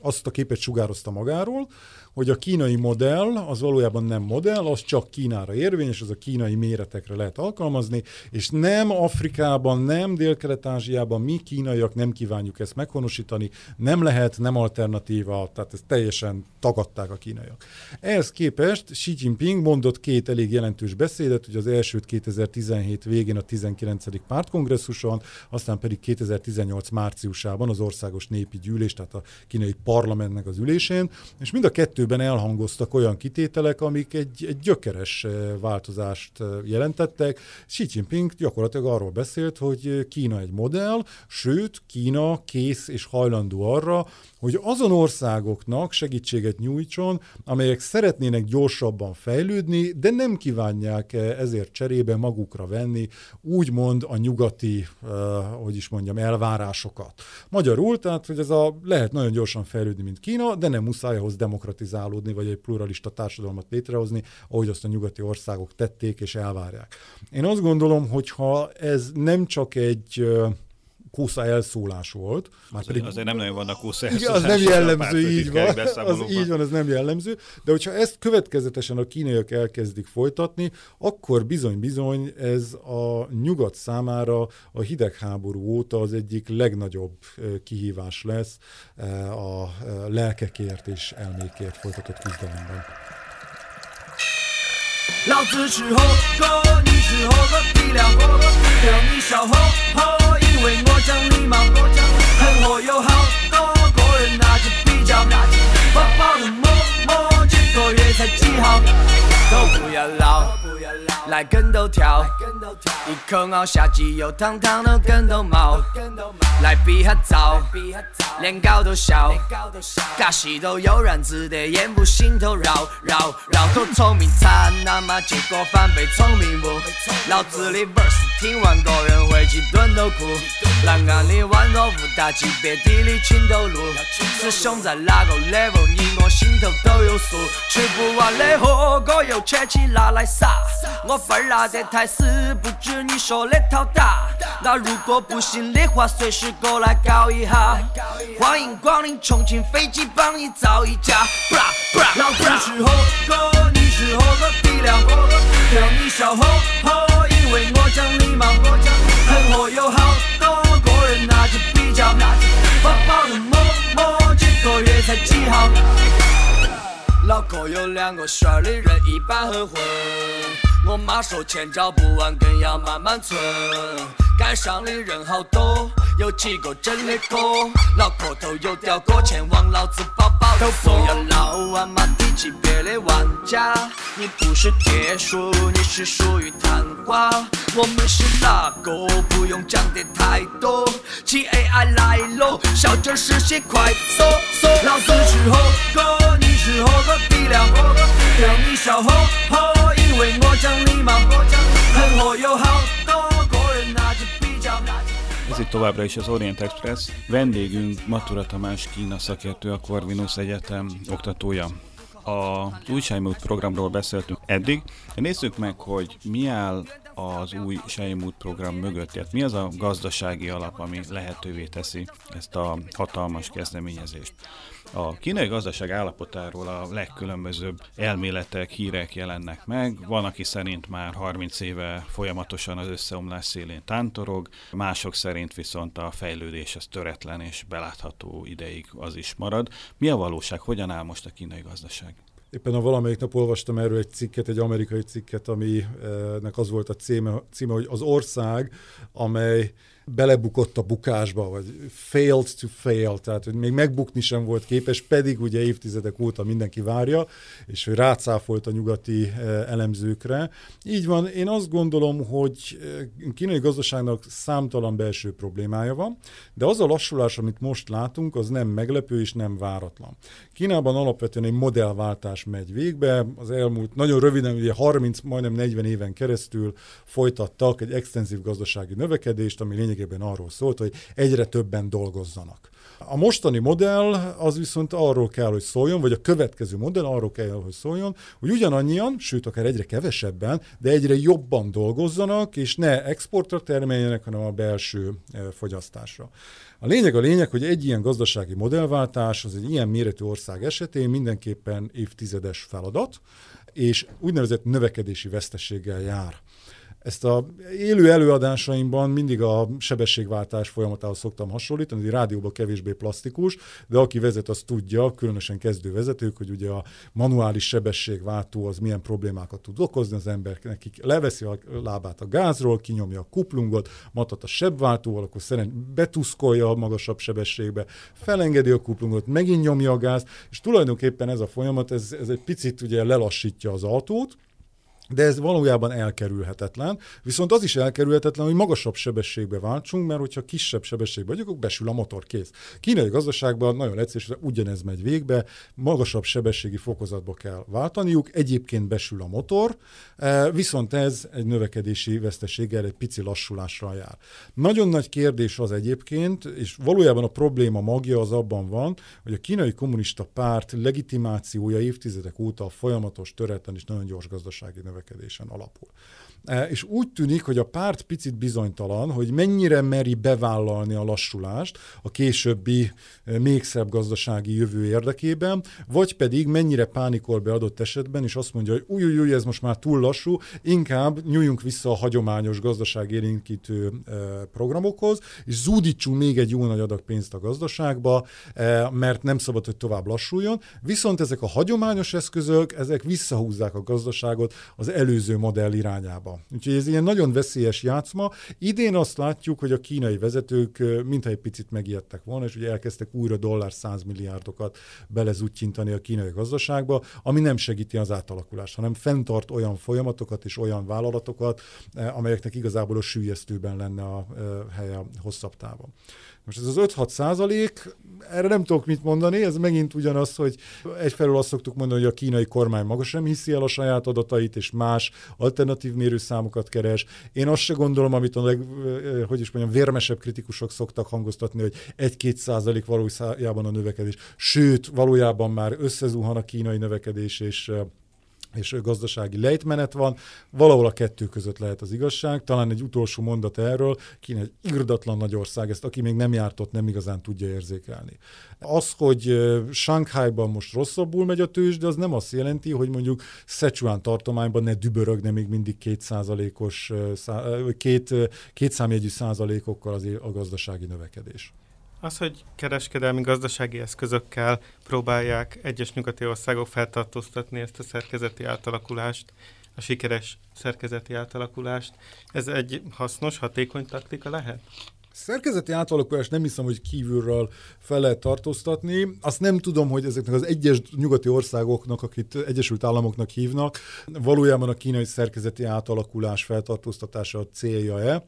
azt a képet sugározta magáról, hogy a kínai modell az valójában nem modell, az csak Kínára érvényes, az a kínai méretekre lehet alkalmazni, és nem Afrikában, nem Dél-Kelet-Ázsiában mi kínaiak nem kívánjuk ezt meghonosítani, nem lehet, nem alternatíva, tehát ezt teljesen tagadták a kínaiak. Ehhez képest Xi Jinping mondott két elég jelentős beszédet, ugye az elsőt 2017 végén a 19. pártkongresszuson, aztán pedig 2018 márciusában az Országos Népi Gyűlés, tehát a kínai parlamentnek az ülésén, és mind a kettő elhangoztak olyan kitételek, amik egy gyökeres változást jelentettek. Xi Jinping gyakorlatilag arról beszélt, hogy Kína egy modell, sőt, Kína kész és hajlandó arra, hogy azon országoknak segítséget nyújtson, amelyek szeretnének gyorsabban fejlődni, de nem kívánják ezért cserébe magukra venni úgymond a nyugati, elvárásokat. Magyarul, tehát, hogy ez lehet nagyon gyorsan fejlődni, mint Kína, de nem muszáj ahhoz demokratizálódni, vagy egy pluralista társadalmat létrehozni, ahogy azt a nyugati országok tették és elvárják. Én azt gondolom, hogyha ez nem csak egy kósza elszólás volt. Azért nem nagyon vannak kósza elszólások. Igen, az nem jellemző, így van. Ez nem jellemző. De hogyha ezt következetesen a kínaiak elkezdik folytatni, akkor bizony-bizony ez a nyugat számára a hidegháború óta az egyik legnagyobb kihívás lesz a lelkekért és elmékért folytatott küzdelemben. 老子去喝高，你去喝个啤两杯，很好又好高，滚拿着啤酒，一坑傲下鸡又汤汤的跟头毛，来比哈早，连高都笑，假戏都有染子的眼不心头绕绕，绕头聪明惨那么结果反被聪明误，老子的verse听完个人会去蹲头哭，啷个你玩我不打起别地里青头路，是熊在拉狗 level 你我心头都有数，去不完的火锅又切起拿来撒，我份辣的太死不止你说的套大，那如果不行的话随时过来搞一下，欢迎光临重庆飞机帮你造一架，老子去喝个你去喝个啤料，叫你小喝喝，因为我讲礼貌，很喝有好多个人拿着比较，包包的摸摸这个月才几号，脑壳有两个旋儿的人一般很混，我妈说钱找不完更要慢慢存，街上的人好多，有几个真的哥，脑壳头有掉过，钱往老子包包里送，都不要老玩马低级别的玩家，你不是铁树，你是属于昙花，我们是那个不用讲的太多，请 AI 来咯，小镇实现快速，老子去喝个你去喝个啤料，让你笑呵呵，因为我讲礼貌，很喝有好多个人拿着比较。Ez itt továbbra is az Orient Express. Vendégünk Matura Tamás Kína szakértő, a Corvinus Egyetem oktatója. Az új Sejmút programról beszéltünk eddig, de nézzük meg, hogy mi áll az új Sejmút program mögött, tehát mi az a gazdasági alap, ami lehetővé teszi ezt a hatalmas kezdeményezést. A kínai gazdaság állapotáról a legkülönbözőbb elméletek, hírek jelennek meg. Van, aki szerint már 30 éve folyamatosan az összeomlás szélén tántorog, mások szerint viszont a fejlődés az töretlen és belátható ideig az is marad. Mi a valóság? Hogyan áll most a kínai gazdaság? Éppen a valamelyik nap olvastam erről egy cikket, egy amerikai cikket, aminek az volt a címe, hogy az ország, amely belebukott a bukásba, vagy failed to fail, tehát hogy még megbukni sem volt képes, pedig ugye évtizedek óta mindenki várja, és hogy rácáfolt a nyugati elemzőkre. Így van, én azt gondolom, hogy kínai gazdaságnak számtalan belső problémája van, de az a lassulás, amit most látunk, az nem meglepő és nem váratlan. Kínában alapvetően egy modellváltás megy végbe, az elmúlt, nagyon röviden, ugye 30, majdnem 40 éven keresztül folytattak egy extenzív gazdasági növekedést, ami lényeg arról szólt, hogy egyre többen dolgozzanak. A mostani modell az viszont arról kell, hogy szóljon, vagy a következő modell arról kell, hogy szóljon, hogy ugyanannyian, sőt akár egyre kevesebben, de egyre jobban dolgozzanak, és ne exportra termeljenek, hanem a belső fogyasztásra. A lényeg, hogy egy ilyen gazdasági modellváltás, az egy ilyen méretű ország esetén mindenképpen évtizedes feladat, és úgynevezett növekedési veszteséggel jár. Ezt az élő előadásaimban mindig a sebességváltás folyamatához szoktam hasonlítani, hogy rádióban kevésbé plastikus, de aki vezet, az tudja, különösen kezdővezetők, hogy ugye a manuális sebességváltó az milyen problémákat tud okozni, az embernek leveszi a lábát a gázról, kinyomja a kuplungot, matat a sebváltóval, akkor betuszkolja a magasabb sebességbe, felengedi a kuplungot, megint nyomja a gázt, és tulajdonképpen ez a folyamat, ez egy picit ugye lelassítja az autót, de ez valójában elkerülhetetlen, viszont az is elkerülhetetlen, hogy magasabb sebességbe váltsunk, mert hogyha kisebb sebességbe vagyok, akkor besül a motor, kész. Kínai gazdaságban nagyon egyszerűen ugyanez megy végbe, magasabb sebességi fokozatba kell váltaniuk, egyébként besül a motor, viszont ez egy növekedési veszteséggel, egy pici lassulásra jár. Nagyon nagy kérdés az egyébként, és valójában a probléma magja az abban van, hogy a kínai kommunista párt legitimációja évtizedek óta a folyamatos, töretlen és nagyon gyors gazdasági növekedésen alapul. És úgy tűnik, hogy a párt picit bizonytalan, hogy mennyire meri bevállalni a lassulást a későbbi, még szebb gazdasági jövő érdekében, vagy pedig mennyire pánikol be adott esetben, és azt mondja, hogy új, ez most már túl lassú, inkább nyúljunk vissza a hagyományos gazdaságélénkítő programokhoz, és zúdítsunk még egy jó nagy adag pénzt a gazdaságba, mert nem szabad, hogy tovább lassuljon. Viszont ezek a hagyományos eszközök, ezek visszahúzzák a gazdaságot az előző modell irányába. Úgyhogy ez ilyen nagyon veszélyes játszma. Idén azt látjuk, hogy a kínai vezetők mintha egy picit megijedtek volna, és ugye elkezdtek újra $100 milliárdokat belezuttyintani a kínai gazdaságba, ami nem segíti az átalakulást, hanem fenntart olyan folyamatokat és olyan vállalatokat, amelyeknek igazából a süllyesztőben lenne a helye hosszabb távon. Most ez az 5-6%, erre nem tudok mit mondani, ez megint ugyanaz, hogy egyfelől azt szoktuk mondani, hogy a kínai kormány maga sem hiszi el a saját adatait, és más alternatív mérőszámokat keres. Én azt se gondolom, amit a vérmesebb kritikusok szoktak hangoztatni, hogy 1-2% valójában a növekedés. Sőt, valójában már összezuhan a kínai növekedés, és gazdasági lejtmenet van, valahol a kettő között lehet az igazság. Talán egy utolsó mondat erről, Kína egy irdatlan nagy ország, ezt aki még nem járt ott, nem igazán tudja érzékelni. Az, hogy Sanghajban most rosszabbul megy a tőzs, de az nem azt jelenti, hogy mondjuk Szechuan tartományban ne dübörögne még mindig 2%-os, kétszámjegyű százalékokkal az a gazdasági növekedés. Az, hogy kereskedelmi gazdasági eszközökkel próbálják egyes nyugati országok feltartóztatni ezt a szerkezeti átalakulást, a sikeres szerkezeti átalakulást, ez egy hasznos, hatékony taktika lehet? Szerkezeti átalakulást nem hiszem, hogy kívülről fel lehet tartóztatni. Azt nem tudom, hogy ezeknek az egyes nyugati országoknak, akit Egyesült Államoknak hívnak, valójában a kínai szerkezeti átalakulás feltartóztatása a célja-e.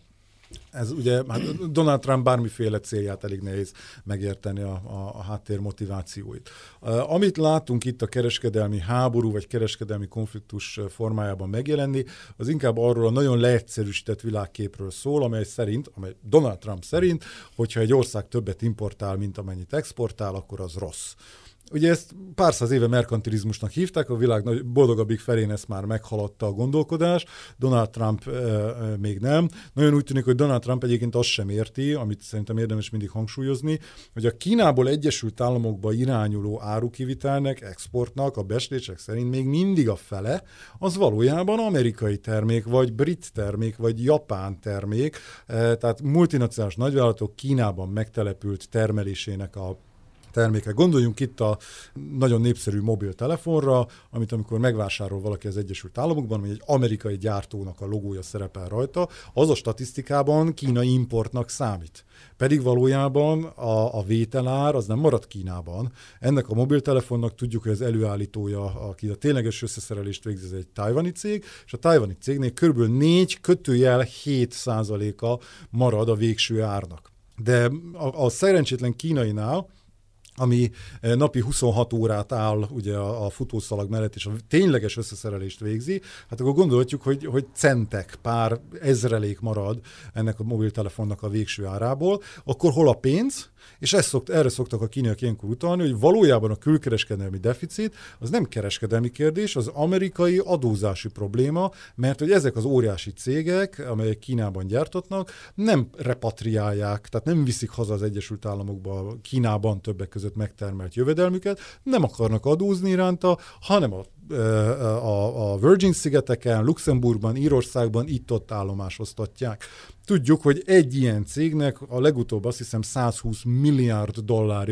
Ez ugye, hát Donald Trump bármiféle célját elég nehéz megérteni a háttér motivációit. Amit látunk itt a kereskedelmi háború vagy kereskedelmi konfliktus formájában megjelenni, az inkább arról a nagyon leegyszerűsített világképről szól, amely Donald Trump szerint, hogyha egy ország többet importál, mint amennyit exportál, akkor az rossz. Ugye ezt pár száz éve merkantilizmusnak hívták, a világ boldogabbik felén ezt már meghaladta a gondolkodás, Donald Trump még nem. Nagyon úgy tűnik, hogy Donald Trump egyébként azt sem érti, amit szerintem érdemes mindig hangsúlyozni, hogy a Kínából Egyesült Államokba irányuló árukivitelnek, exportnak a becslések szerint még mindig a fele, az valójában amerikai termék, vagy brit termék, vagy japán termék, tehát multinacionális nagyvállalatok Kínában megtelepült termelésének a termékek. Gondoljunk itt a nagyon népszerű mobiltelefonra, amit amikor megvásárol valaki az Egyesült Államokban, vagy egy amerikai gyártónak a logója szerepel rajta, az a statisztikában kínai importnak számít. Pedig valójában a vételár az nem marad Kínában. Ennek a mobiltelefonnak tudjuk, hogy az előállítója, aki a tényleges összeszerelést végzi, ez egy tajvani cég, és a tajvani cégnél kb. 4,7%-a marad a végső árnak. De a szerencsétlen kínainál, ami napi 26 órát áll ugye a futószalag mellett, és a tényleges összeszerelést végzi, hát akkor gondolhatjuk, hogy centek, pár ezrelék marad ennek a mobiltelefonnak a végső árából, akkor hol a pénz? És erre szoktak a kínaiak ilyenkor utalni, hogy valójában a külkereskedelmi deficit az nem kereskedelmi kérdés, az amerikai adózási probléma, mert hogy ezek az óriási cégek, amelyek Kínában gyártatnak, nem repatriálják, tehát nem viszik haza az Egyesült Államokba, Kínában többek között megtermelt jövedelmüket, nem akarnak adózni iránta, hanem a Virgin-szigeteken, Luxemburgban, Írországban itt-ott állomásoztatják. Tudjuk, hogy egy ilyen cégnek a legutóbb azt hiszem $120 milliárd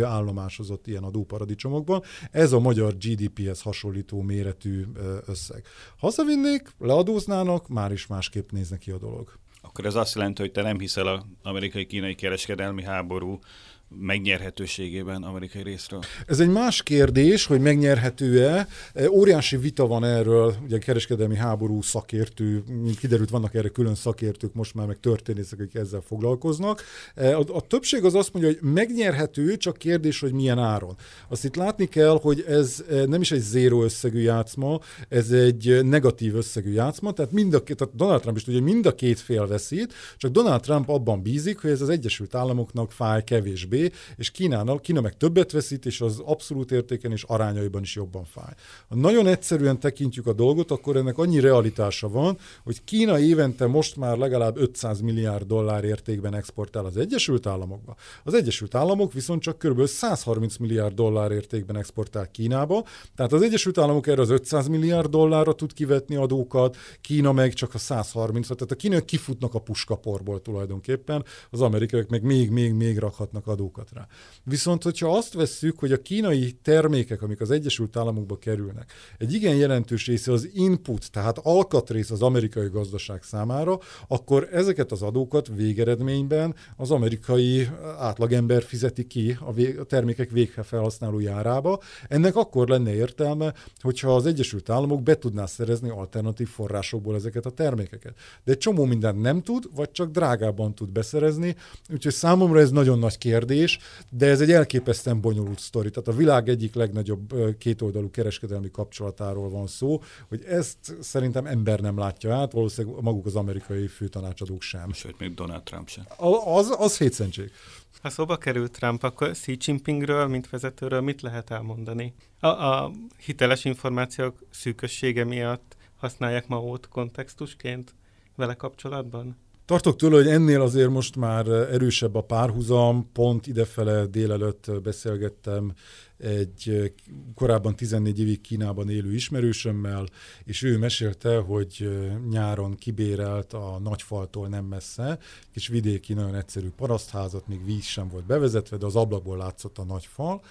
állomásozott ilyen adóparadicsomokban. Ez a magyar GDP-hez hasonlító méretű összeg. Hazavinnék, leadóznának, már is másképp néz neki a dolog. Akkor ez azt jelenti, hogy te nem hiszel az amerikai-kínai kereskedelmi háború megnyerhetőségében amerikai részről? Ez egy más kérdés, hogy megnyerhető-e. Óriási vita van erről, ugye kereskedelmi háború szakértő, mint kiderült, vannak erre külön szakértők, most már meg történészek, akik ezzel foglalkoznak. A többség az azt mondja, hogy megnyerhető, csak kérdés, hogy milyen áron. Azt itt látni kell, hogy ez nem is egy zéró összegű játszma, ez egy negatív összegű játszma, tehát tehát Donald Trump is tudja, hogy mind a két fél veszít, csak Donald Trump abban bízik, hogy ez az Egyesült Államoknak fáj kevésbé, és Kína meg többet veszít, és az abszolút értéken és arányaiban is jobban fáj. Ha nagyon egyszerűen tekintjük a dolgot, akkor ennek annyi realitása van, hogy Kína évente most már legalább $500 milliárd értékben exportál az Egyesült Államokba. Az Egyesült Államok viszont csak kb. $130 milliárd értékben exportál Kínába, tehát az Egyesült Államok erre az $500 milliárd tud kivetni adókat, Kína meg csak a 130, tehát a kínaiak kifutnak a puskaporból tulajdonképpen, az amerikaiak meg még rakhatnak adókat rá. Viszont, hogyha azt vesszük, hogy a kínai termékek, amik az Egyesült Államokba kerülnek, egy igen jelentős része az input, tehát alkatrész az amerikai gazdaság számára, akkor ezeket az adókat végeredményben az amerikai átlagember fizeti ki a termékek végfelhasználó járába. Ennek akkor lenne értelme, hogyha az Egyesült Államok be tudná szerezni alternatív forrásokból ezeket a termékeket. De egy csomó mindent nem tud, vagy csak drágábban tud beszerezni, úgyhogy számomra ez nagyon nagy kérdés, de ez egy elképesztően bonyolult sztori. Tehát a világ egyik legnagyobb kétoldalú kereskedelmi kapcsolatáról van szó, hogy ezt szerintem ember nem látja át, valószínűleg maguk az amerikai főtanácsadók sem. Sőt, még Donald Trump sem. Az hétszentség. Ha szóba került Trump, akkor Xi Jinpingről, mint vezetőről mit lehet elmondani? A hiteles információk szűkössége miatt használják Maót kontextusként vele kapcsolatban? Tartok tőle, hogy ennél azért most már erősebb a párhuzam, pont idefele délelőtt beszélgettem egy korábban 14 évig Kínában élő ismerősömmel, és ő mesélte, hogy nyáron kibérelt a Nagyfaltól nem messze, kis vidéki, nagyon egyszerű parasztházat, még víz sem volt bevezetve, de az ablakból látszott a Nagyfal,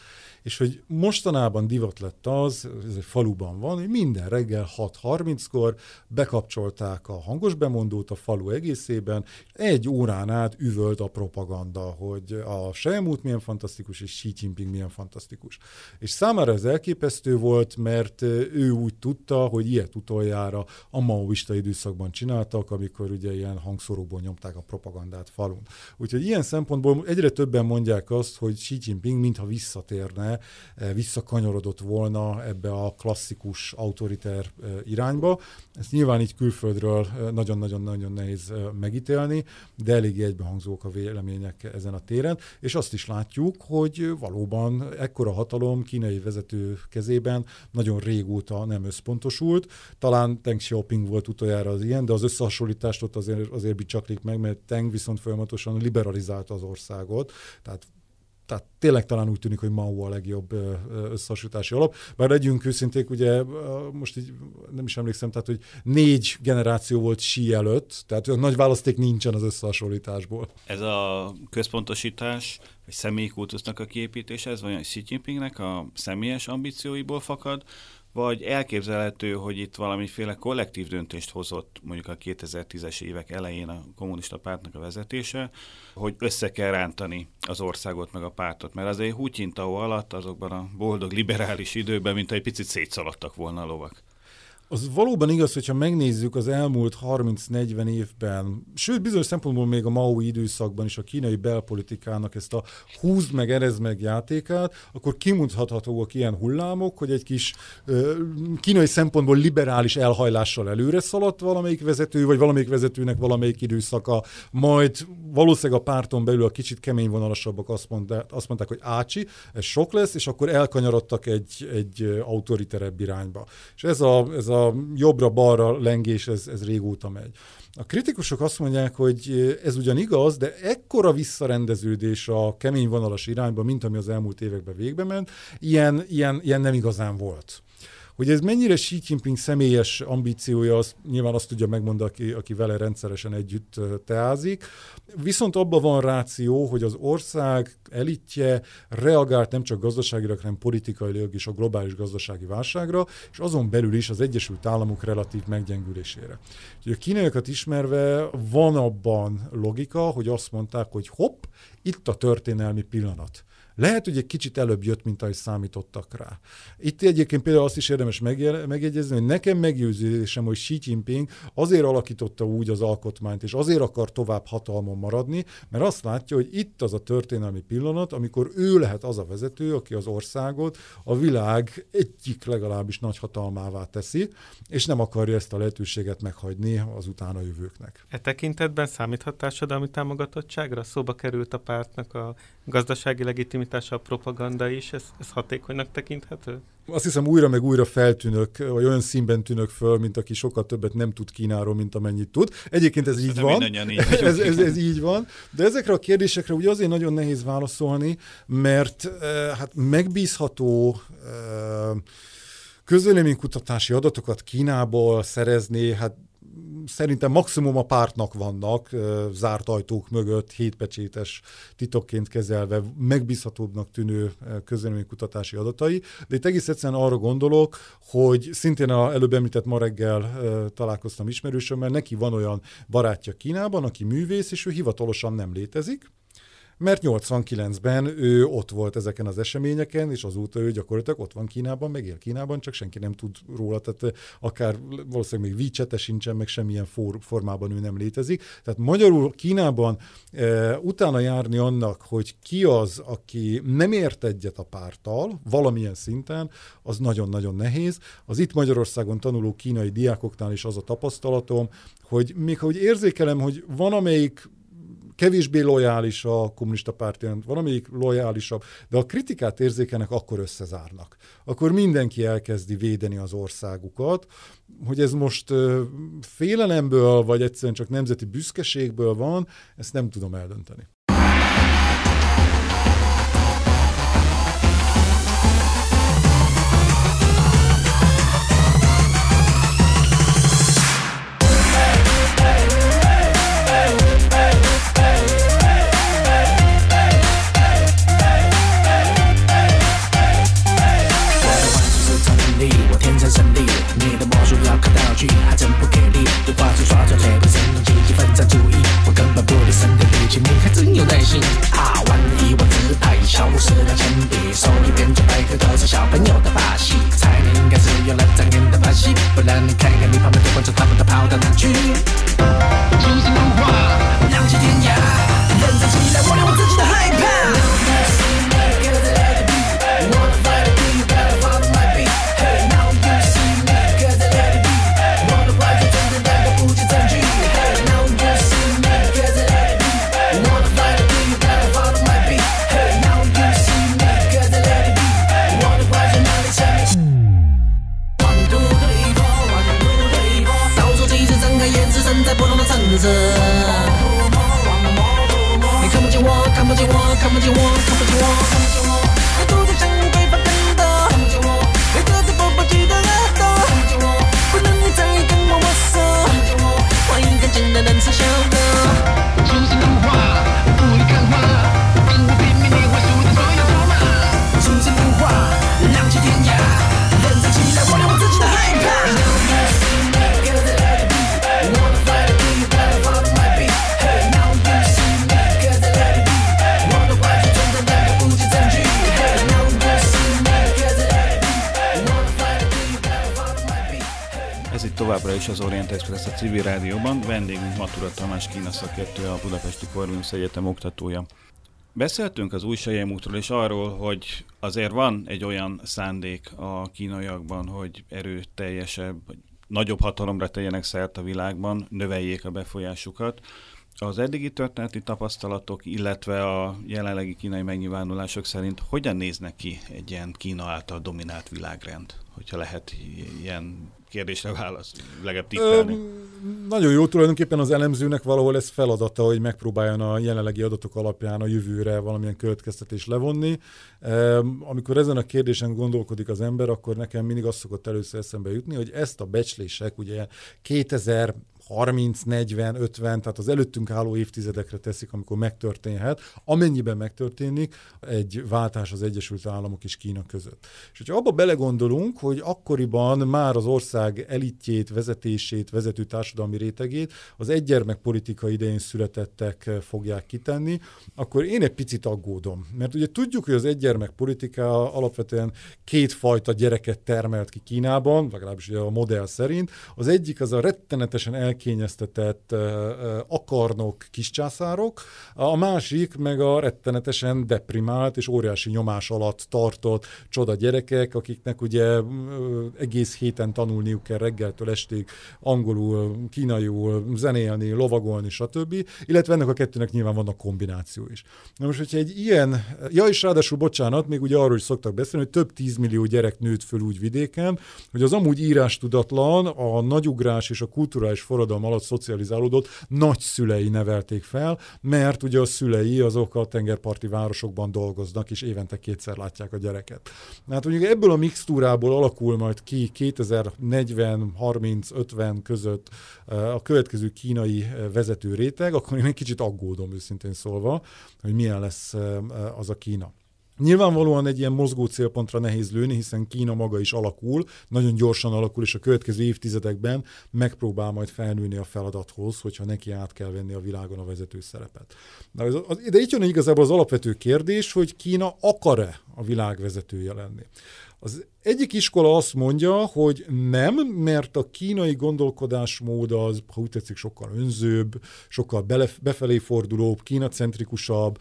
és hogy mostanában divat lett az, ez egy faluban van, hogy minden reggel 6:30-kor bekapcsolták a hangos bemondót a falu egészében, egy órán át üvölt a propaganda, hogy a Sejmút milyen fantasztikus, és Xi Jinping milyen fantasztikus. És számára ez elképesztő volt, mert ő úgy tudta, hogy ilyet utoljára a maoista időszakban csináltak, amikor ugye ilyen hangszoróból nyomták a propagandát falun. Úgyhogy ilyen szempontból egyre többen mondják azt, hogy Xi Jinping mintha visszatérne, visszakanyarodott volna ebbe a klasszikus autoriter irányba. Ezt nyilván így külföldről nagyon-nagyon-nagyon nehéz megítélni, de eléggé egybehangzók a vélemények ezen a téren, és azt is látjuk, hogy valóban ekkora hatalom kínai vezető kezében nagyon régóta nem összpontosult. Talán Teng Hsziao-ping volt utoljára az ilyen, de az összehasonlítást ott azért bicsaklik meg, mert Teng viszont folyamatosan liberalizálta az országot, tehát tényleg talán úgy tűnik, hogy Mao a legjobb összehasonlítási alap. Bár legyünk őszinték, ugye most így nem is emlékszem, tehát hogy 4 generáció volt Xi előtt, tehát nagy választék nincsen az összehasonlításból. Ez a központosítás, vagy személyi kultusznak a kiépítése, ez vajon Xi Jinpingnek a személyes ambícióiból fakad, vagy elképzelhető, hogy itt valamiféle kollektív döntést hozott mondjuk a 2010-es évek elején a kommunista pártnak a vezetése, hogy össze kell rántani az országot meg a pártot, mert azért Hu alatt azokban a boldog liberális időben, mint egy picit szétszaladtak volna a lovak. Az valóban igaz, hogyha megnézzük az elmúlt 30-40 évben, sőt bizonyos szempontból még a Mao-i időszakban is a kínai belpolitikának ezt a húzd meg, erezd meg játékát, akkor kimutathatóak ilyen hullámok, hogy egy kis kínai szempontból liberális elhajlással előre szaladt valamelyik vezető, vagy valamelyik vezetőnek valamelyik időszaka, majd valószínűleg a párton belül a kicsit kemény vonalasabbak azt mondták, hogy ácsi, ez sok lesz, és akkor elkanyarodtak egy autoriterebb irányba. És ez a jobbra-balra lengés, ez régóta megy. A kritikusok azt mondják, hogy ez ugyan igaz, de ekkora visszarendeződés a kemény vonalas irányba, mint ami az elmúlt években végbe ment, ilyen nem igazán volt. Hogy ez mennyire Xi Jinping személyes ambíciója, nyilván azt tudja megmondani, aki vele rendszeresen együtt teázik. Viszont abban van ráció, hogy az ország elitje reagált nem csak gazdaságilag, hanem politikailag is a globális gazdasági válságra, és azon belül is az Egyesült Államok relatív meggyengülésére. Úgyhogy a kínaiakat ismerve van abban logika, hogy azt mondták, hogy hopp, itt a történelmi pillanat. Lehet, hogy egy kicsit előbb jött, mint ahogy számítottak rá. Itt egyébként például azt is érdemes megjegyezni, hogy nekem meggyőződésem, hogy Xi Jinping azért alakította úgy az alkotmányt, és azért akar tovább hatalmon maradni, mert azt látja, hogy itt az a történelmi pillanat, amikor ő lehet az a vezető, aki az országot a világ egyik legalábbis nagy hatalmává teszi, és nem akarja ezt a lehetőséget meghagyni az utána jövőknek. E tekintetben számíthat társadalmi támogatottságra? Szóba került a pártnak a gazdasági legitimitása, a propaganda is, ez hatékonynak tekinthető? Azt hiszem újra meg újra feltűnök, vagy olyan színben tűnök föl, mint aki sokkal többet nem tud Kínáról, mint amennyit tud. Egyébként ez így van. Ez így van. De ezekre a kérdésekre ugye azért nagyon nehéz válaszolni, mert hát megbízható közvéleménykutatási adatokat Kínából szerezni, hát szerintem maximum a pártnak vannak, zárt ajtók mögött, hétpecsétes titokként kezelve megbízhatóbbnak tűnő közvéleménykutatási adatai, de itt egész egyszerűen arra gondolok, hogy szintén előbb említett ma reggel találkoztam ismerősömmel, neki van olyan barátja Kínában, aki művész, és ő hivatalosan nem létezik, mert 89-ben ő ott volt ezeken az eseményeken, és azóta ő gyakorlatilag ott van Kínában, meg él Kínában, csak senki nem tud róla, tehát akár valószínűleg még WeChat-e sincsen, meg semmilyen formában ő nem létezik. Tehát magyarul Kínában utána járni annak, hogy ki az, aki nem ért egyet a párttal, valamilyen szinten, az nagyon-nagyon nehéz. Az itt Magyarországon tanuló kínai diákoknál is az a tapasztalatom, hogy még ahogy érzékelem, hogy van amelyik kevésbé lojális a kommunista pártjának, valamelyik lojálisabb, de a kritikát érzékelnek, akkor összezárnak. Akkor mindenki elkezdi védeni az országukat, hogy ez most félelemből, vagy egyszerűen csak nemzeti büszkeségből van, ezt nem tudom eldönteni. továbbra is az Orient Express a Civil Rádióban, vendégünk Matura Tamás Kína szakértő, a Budapesti Corvinus Egyetem oktatója. Beszéltünk az új selyemútról és arról, hogy azért van egy olyan szándék a kínaiakban, hogy erőteljesebb, nagyobb hatalomra tegyenek szert a világban, növeljék a befolyásukat. Az eddigi történeti tapasztalatok, illetve a jelenlegi kínai megnyilvánulások szerint hogyan néznek ki egy ilyen Kína által dominált világrend? Hogyha lehet ilyen kérdésre válasz, legalább tippelni. Nagyon jó, tulajdonképpen az elemzőnek valahol ez feladata, hogy megpróbáljon a jelenlegi adatok alapján a jövőre valamilyen következtetést levonni. Amikor ezen a kérdésen gondolkodik az ember, akkor nekem mindig az szokott először eszembe jutni, hogy ezt a becslések, ugye 2030, 40, 50, tehát az előttünk álló évtizedekre teszik, amikor megtörténhet, amennyiben megtörténik egy váltás az Egyesült Államok és Kína között. És hogyha abba belegondolunk, hogy akkoriban már az ország elitjét, vezetését, vezető társadalmi rétegét az egygyermekpolitika idején születettek fogják kitenni, akkor én egy picit aggódom. Mert ugye tudjuk, hogy az egygyermekpolitika alapvetően kétfajta gyereket termelt ki Kínában, legalábbis ugye a modell szerint. Az egyik az a rettenetesen elkényeztetett akarnok kiscsászárok, a másik meg a rettenetesen deprimált és óriási nyomás alatt tartott csoda gyerekek, akiknek ugye egész héten tanulniuk kell reggeltől estig angolul, kínaiul, zenélni, lovagolni, stb. Illetve ennek a kettőnek nyilván vannak kombináció is. Na most, hogyha egy ilyen, és ráadásul bocsánat, még ugye arról is szoktak beszélni, hogy több 10 millió gyerek nőtt föl úgy vidéken, hogy az amúgy írástudatlan, a nagyugrás és a kulturális forradalom alatt szocializálódott nagyszülei nevelték fel, mert ugye a szülei azok a tengerparti városokban dolgoznak, és évente kétszer látják a gyereket. Hát mondjuk ebből a mixtúrából alakul majd ki 2040, 30, 50 között a következő kínai vezető réteg, akkor én egy kicsit aggódom őszintén szólva, hogy milyen lesz az a Kína. Nyilvánvalóan egy ilyen mozgó célpontra nehéz lőni, hiszen Kína maga is alakul, nagyon gyorsan alakul, és a következő évtizedekben megpróbál majd felnőni a feladathoz, hogyha neki át kell venni a világon a vezető szerepet. De itt jön igazából az alapvető kérdés, hogy Kína akar-e a világ vezetője lenni. Az egyik iskola azt mondja, hogy nem, mert a kínai gondolkodásmód az, ha úgy tetszik, sokkal önzőbb, sokkal befelé fordulóbb, kínacentrikusabb,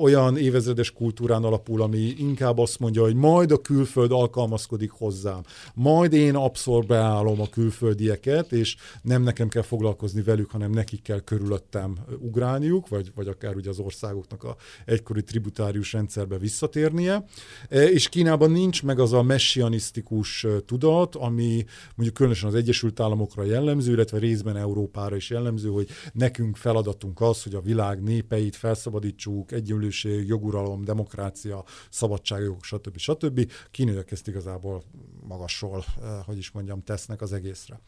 olyan évezredes kultúrán alapul, ami inkább azt mondja, hogy majd a külföld alkalmazkodik hozzám, majd én abszorbálom a külföldieket, és nem nekem kell foglalkozni velük, hanem nekik kell körülöttem ugrálniuk, vagy akár ugye az országoknak a egykori tributárius rendszerbe visszatérnie, és Kínában nincs meg az a messianisztikus tudat, ami mondjuk különösen az Egyesült Államokra jellemző, illetve részben Európára is jellemző, hogy nekünk feladatunk az, hogy a világ népeit felszabadítsuk, egyenlőség, joguralom, demokrácia, szabadságjogok, stb. Stb. Kínaiak ezt igazából magasról, tesznek az egészre.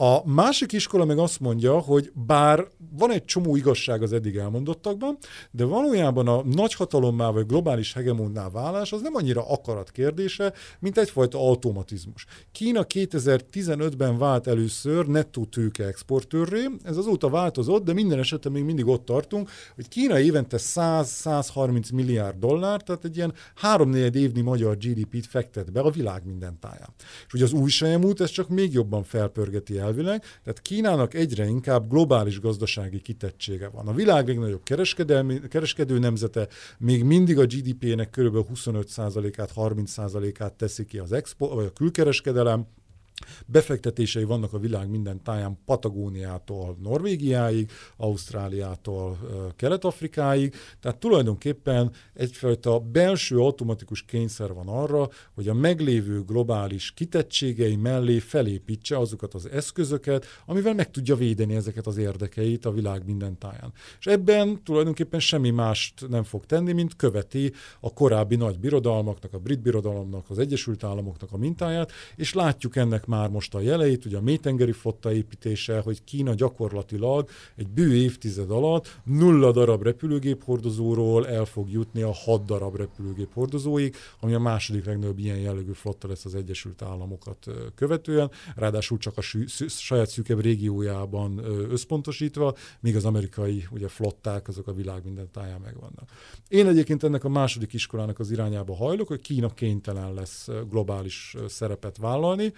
A másik iskola meg azt mondja, hogy bár van egy csomó igazság az eddig elmondottakban, de valójában a nagyhatalommá vagy globális hegemonnál válás az nem annyira akarat kérdése, mint egyfajta automatizmus. Kína 2015-ben vált először nettó tőke exportőrré, ez azóta változott, de minden esetben még mindig ott tartunk, hogy Kína évente 100-130 milliárd dollár, tehát egy ilyen 3-4 évnyi magyar GDP-t fektet be a világ minden táján. És ugye az új selyemút ez csak még jobban felpörgeti elvileg, tehát Kínának egyre inkább globális gazdasági kitettsége van. A világ legnagyobb kereskedő nemzete, még mindig a GDP-nek körülbelül 25%-át, 30%-át teszi ki az export, vagy a külkereskedelem. Befektetései vannak a világ minden táján, Patagóniától Norvégiáig, Ausztráliától Kelet-Afrikáig, tehát tulajdonképpen egyfajta belső automatikus kényszer van arra, hogy a meglévő globális kitettségei mellé felépítse azokat az eszközöket, amivel meg tudja védeni ezeket az érdekeit a világ minden táján. És ebben tulajdonképpen semmi mást nem fog tenni, mint követi a korábbi nagy birodalmaknak, a brit birodalomnak, az Egyesült Államoknak a mintáját, és látjuk ennek már most a jeleit, ugye a mélytengeri flotta építése, hogy Kína gyakorlatilag egy bő évtized alatt 0 darab repülőgéphordozóról el fog jutni a 6 darab repülőgéphordozóig, ami a második legnagyobb ilyen jellegű flotta lesz az Egyesült Államokat követően, ráadásul csak a saját szűkebb régiójában összpontosítva, míg az amerikai ugye flották azok a világ minden táján megvannak. Én egyébként ennek a második iskolának az irányába hajlok, hogy Kína kénytelen lesz globális szerepet vállalni,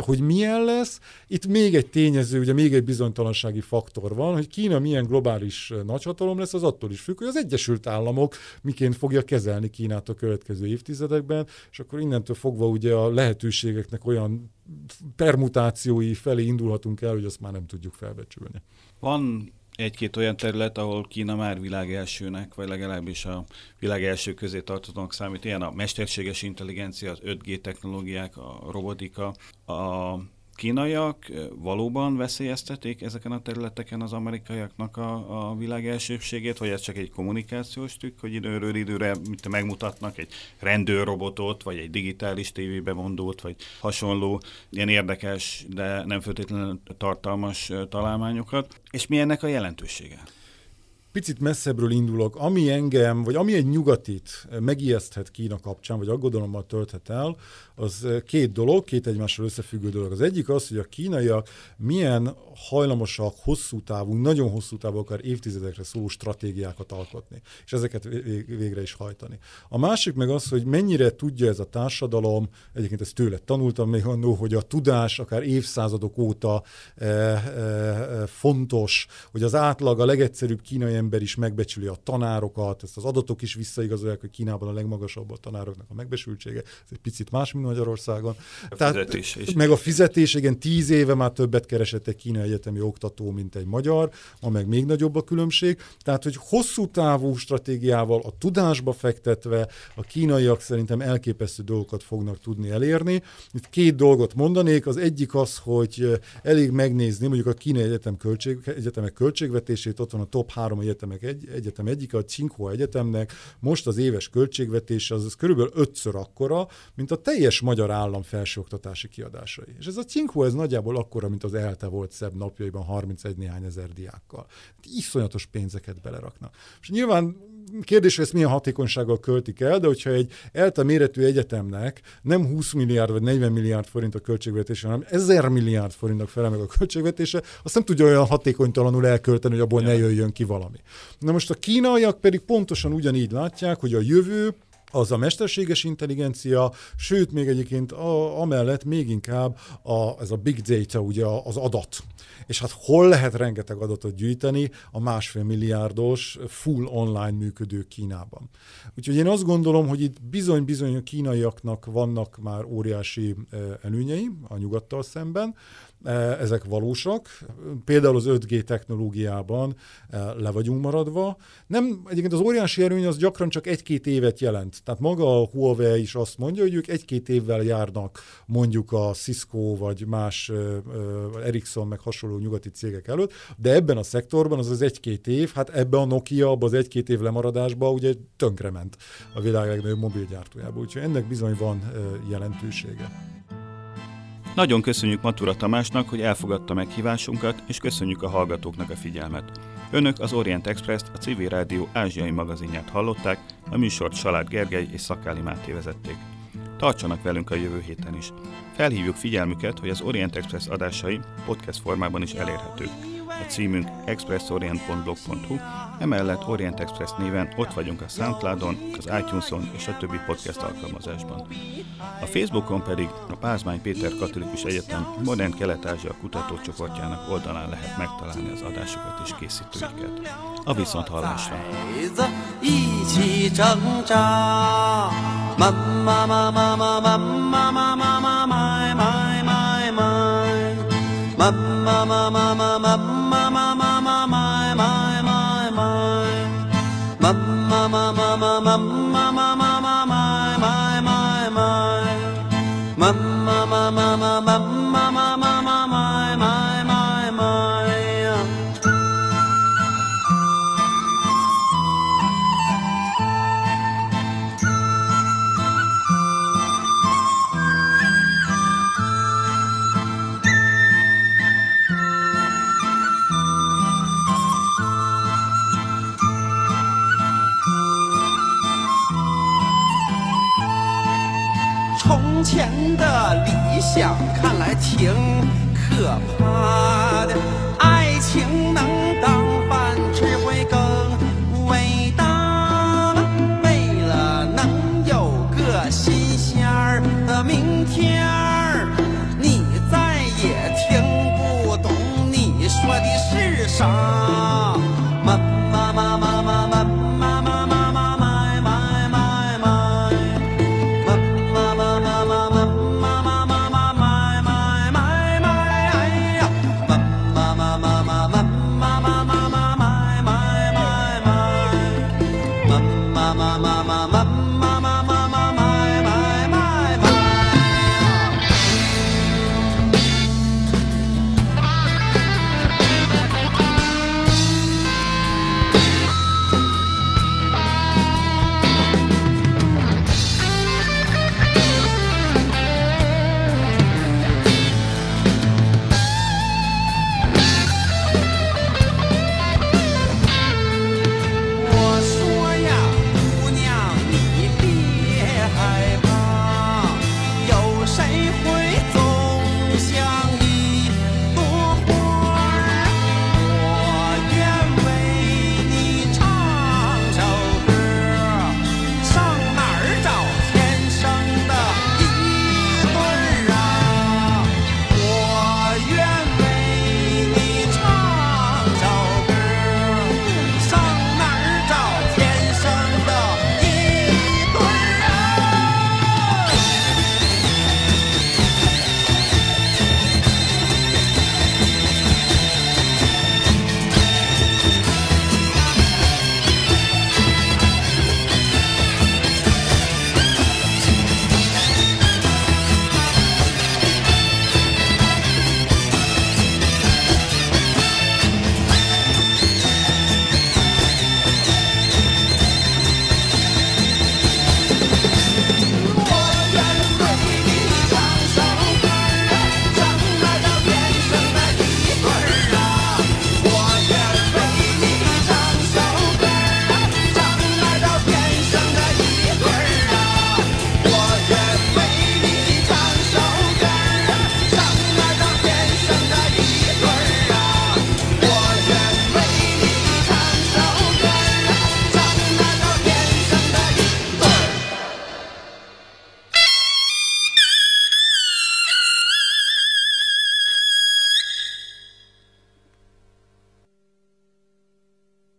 hogy milyen lesz. Itt még egy tényező, ugye még egy bizonytalansági faktor van, hogy Kína milyen globális nagyhatalom lesz, az attól is függ, hogy az Egyesült Államok miként fogja kezelni Kínát a következő évtizedekben, és akkor innentől fogva ugye a lehetőségeknek olyan permutációi felé indulhatunk el, hogy azt már nem tudjuk felbecsülni. Van egy-két olyan terület, ahol Kína már világelsőnek, vagy legalábbis a világelső közé tartozónak számít. Ilyen a mesterséges intelligencia, az 5G technológiák, a robotika. A kínaiak valóban veszélyeztetik ezeken a területeken az amerikaiaknak a világelsőségét, vagy ez csak egy kommunikációs trükk, hogy időről időre megmutatnak egy rendőrrobotot, vagy egy digitális tévébemondót, vagy hasonló ilyen érdekes, de nem feltétlenül tartalmas találmányokat. És mi ennek a jelentősége? Picit messzebbről indulok. Ami engem, vagy ami egy nyugatit megijeszthet Kína kapcsán, vagy aggodalommal tölthet el, az két dolog, két egymással összefüggő dolog. Az egyik az, hogy a kínaiak milyen hajlamosak hosszú távú, nagyon hosszú távú, akár évtizedekre szóló stratégiákat alkotni, és ezeket végre is hajtani. A másik meg az, hogy mennyire tudja ez a társadalom, egyébként ezt tőle tanultam még annó, hogy a tudás akár évszázadok óta fontos, hogy az átlag, a legegyszerűbb kínai ember is megbecsüli a tanárokat, ezt az adatok is visszaigazolják, hogy Kínában a legmagasabb a tanároknak a megbecsültsége, ez egy picit más, mint Magyarországon. Meg a fizetés, igen, 10 éve már többet keresett egy kínai egyetemi oktató, mint egy magyar, ma meg még nagyobb a különbség. Tehát, hogy hosszú távú stratégiával, a tudásba fektetve a kínaiak szerintem elképesztő dolgokat fognak tudni elérni. Itt két dolgot mondanék, az egyik az, hogy elég megnézni mondjuk a kínai egyetemek költségvetését, ott van a top 3 egyetem egyike, a Tsinghua egyetemnek most az éves költségvetése az körülbelül 5-ször akkora, mint a teljes magyar állam felsőoktatási kiadásai. És ez a Tsinghua ez nagyjából akkora, mint az ELTE volt szebb napjaiban 31 néhány ezer diákkal. Iszonyatos pénzeket beleraknak. És nyilván kérdés, hogy ezt milyen hatékonysággal költik el, de hogyha egy ELTE méretű egyetemnek nem 20 milliárd vagy 40 milliárd forint a költségvetése, hanem 1000 milliárd forintnak felel meg a költségvetése, azt nem tudja olyan hatékonytalanul elkölteni, hogy abból ne jöjjön ki valami. Na most a kínaiak pedig pontosan ugyanígy látják, hogy a jövő az a mesterséges intelligencia, sőt, még egyébként amellett még inkább ez a big data, ugye az adat. És hát hol lehet rengeteg adatot gyűjteni a 1,5 milliárdos full online működő Kínában. Úgyhogy én azt gondolom, hogy itt bizony-bizony a kínaiaknak vannak már óriási előnyei a nyugattal szemben, ezek valósak. Például az 5G technológiában le vagyunk maradva. Nem, egyébként az óriási erőny az gyakran csak 1-2 évet jelent. Tehát maga a Huawei is azt mondja, hogy ők 1-2 évvel járnak mondjuk a Cisco vagy más Ericsson meg hasonló nyugati cégek előtt, de ebben a szektorban az 1-2 év, hát ebben a Nokia, abban az 1-2 év lemaradásban ugye tönkrement a világ legnagyobb mobilgyártójában. Úgyhogy ennek bizony van jelentősége. Nagyon köszönjük Matura Tamásnak, hogy elfogadta meghívásunkat, és köszönjük a hallgatóknak a figyelmet. Önök az Orient Express-t, a Civil Rádió ázsiai magazinját hallották, a műsort Salád Gergely és Szakáli Máté vezették. Tartsanak velünk a jövő héten is. Felhívjuk figyelmüket, hogy az Orient Express adásai podcast formában is elérhetők. A címünk expressorient.blog.hu, emellett Orient Express néven ott vagyunk a SoundCloud-on, az iTunes-on és a többi podcast alkalmazásban. A Facebookon pedig a Pázmány Péter Katolikus Egyetem Modern Kelet-Ázsia kutatócsoportjának oldalán lehet megtalálni az adásokat és készítőiket. A viszonthallásra!看来挺可怕的，爱情能当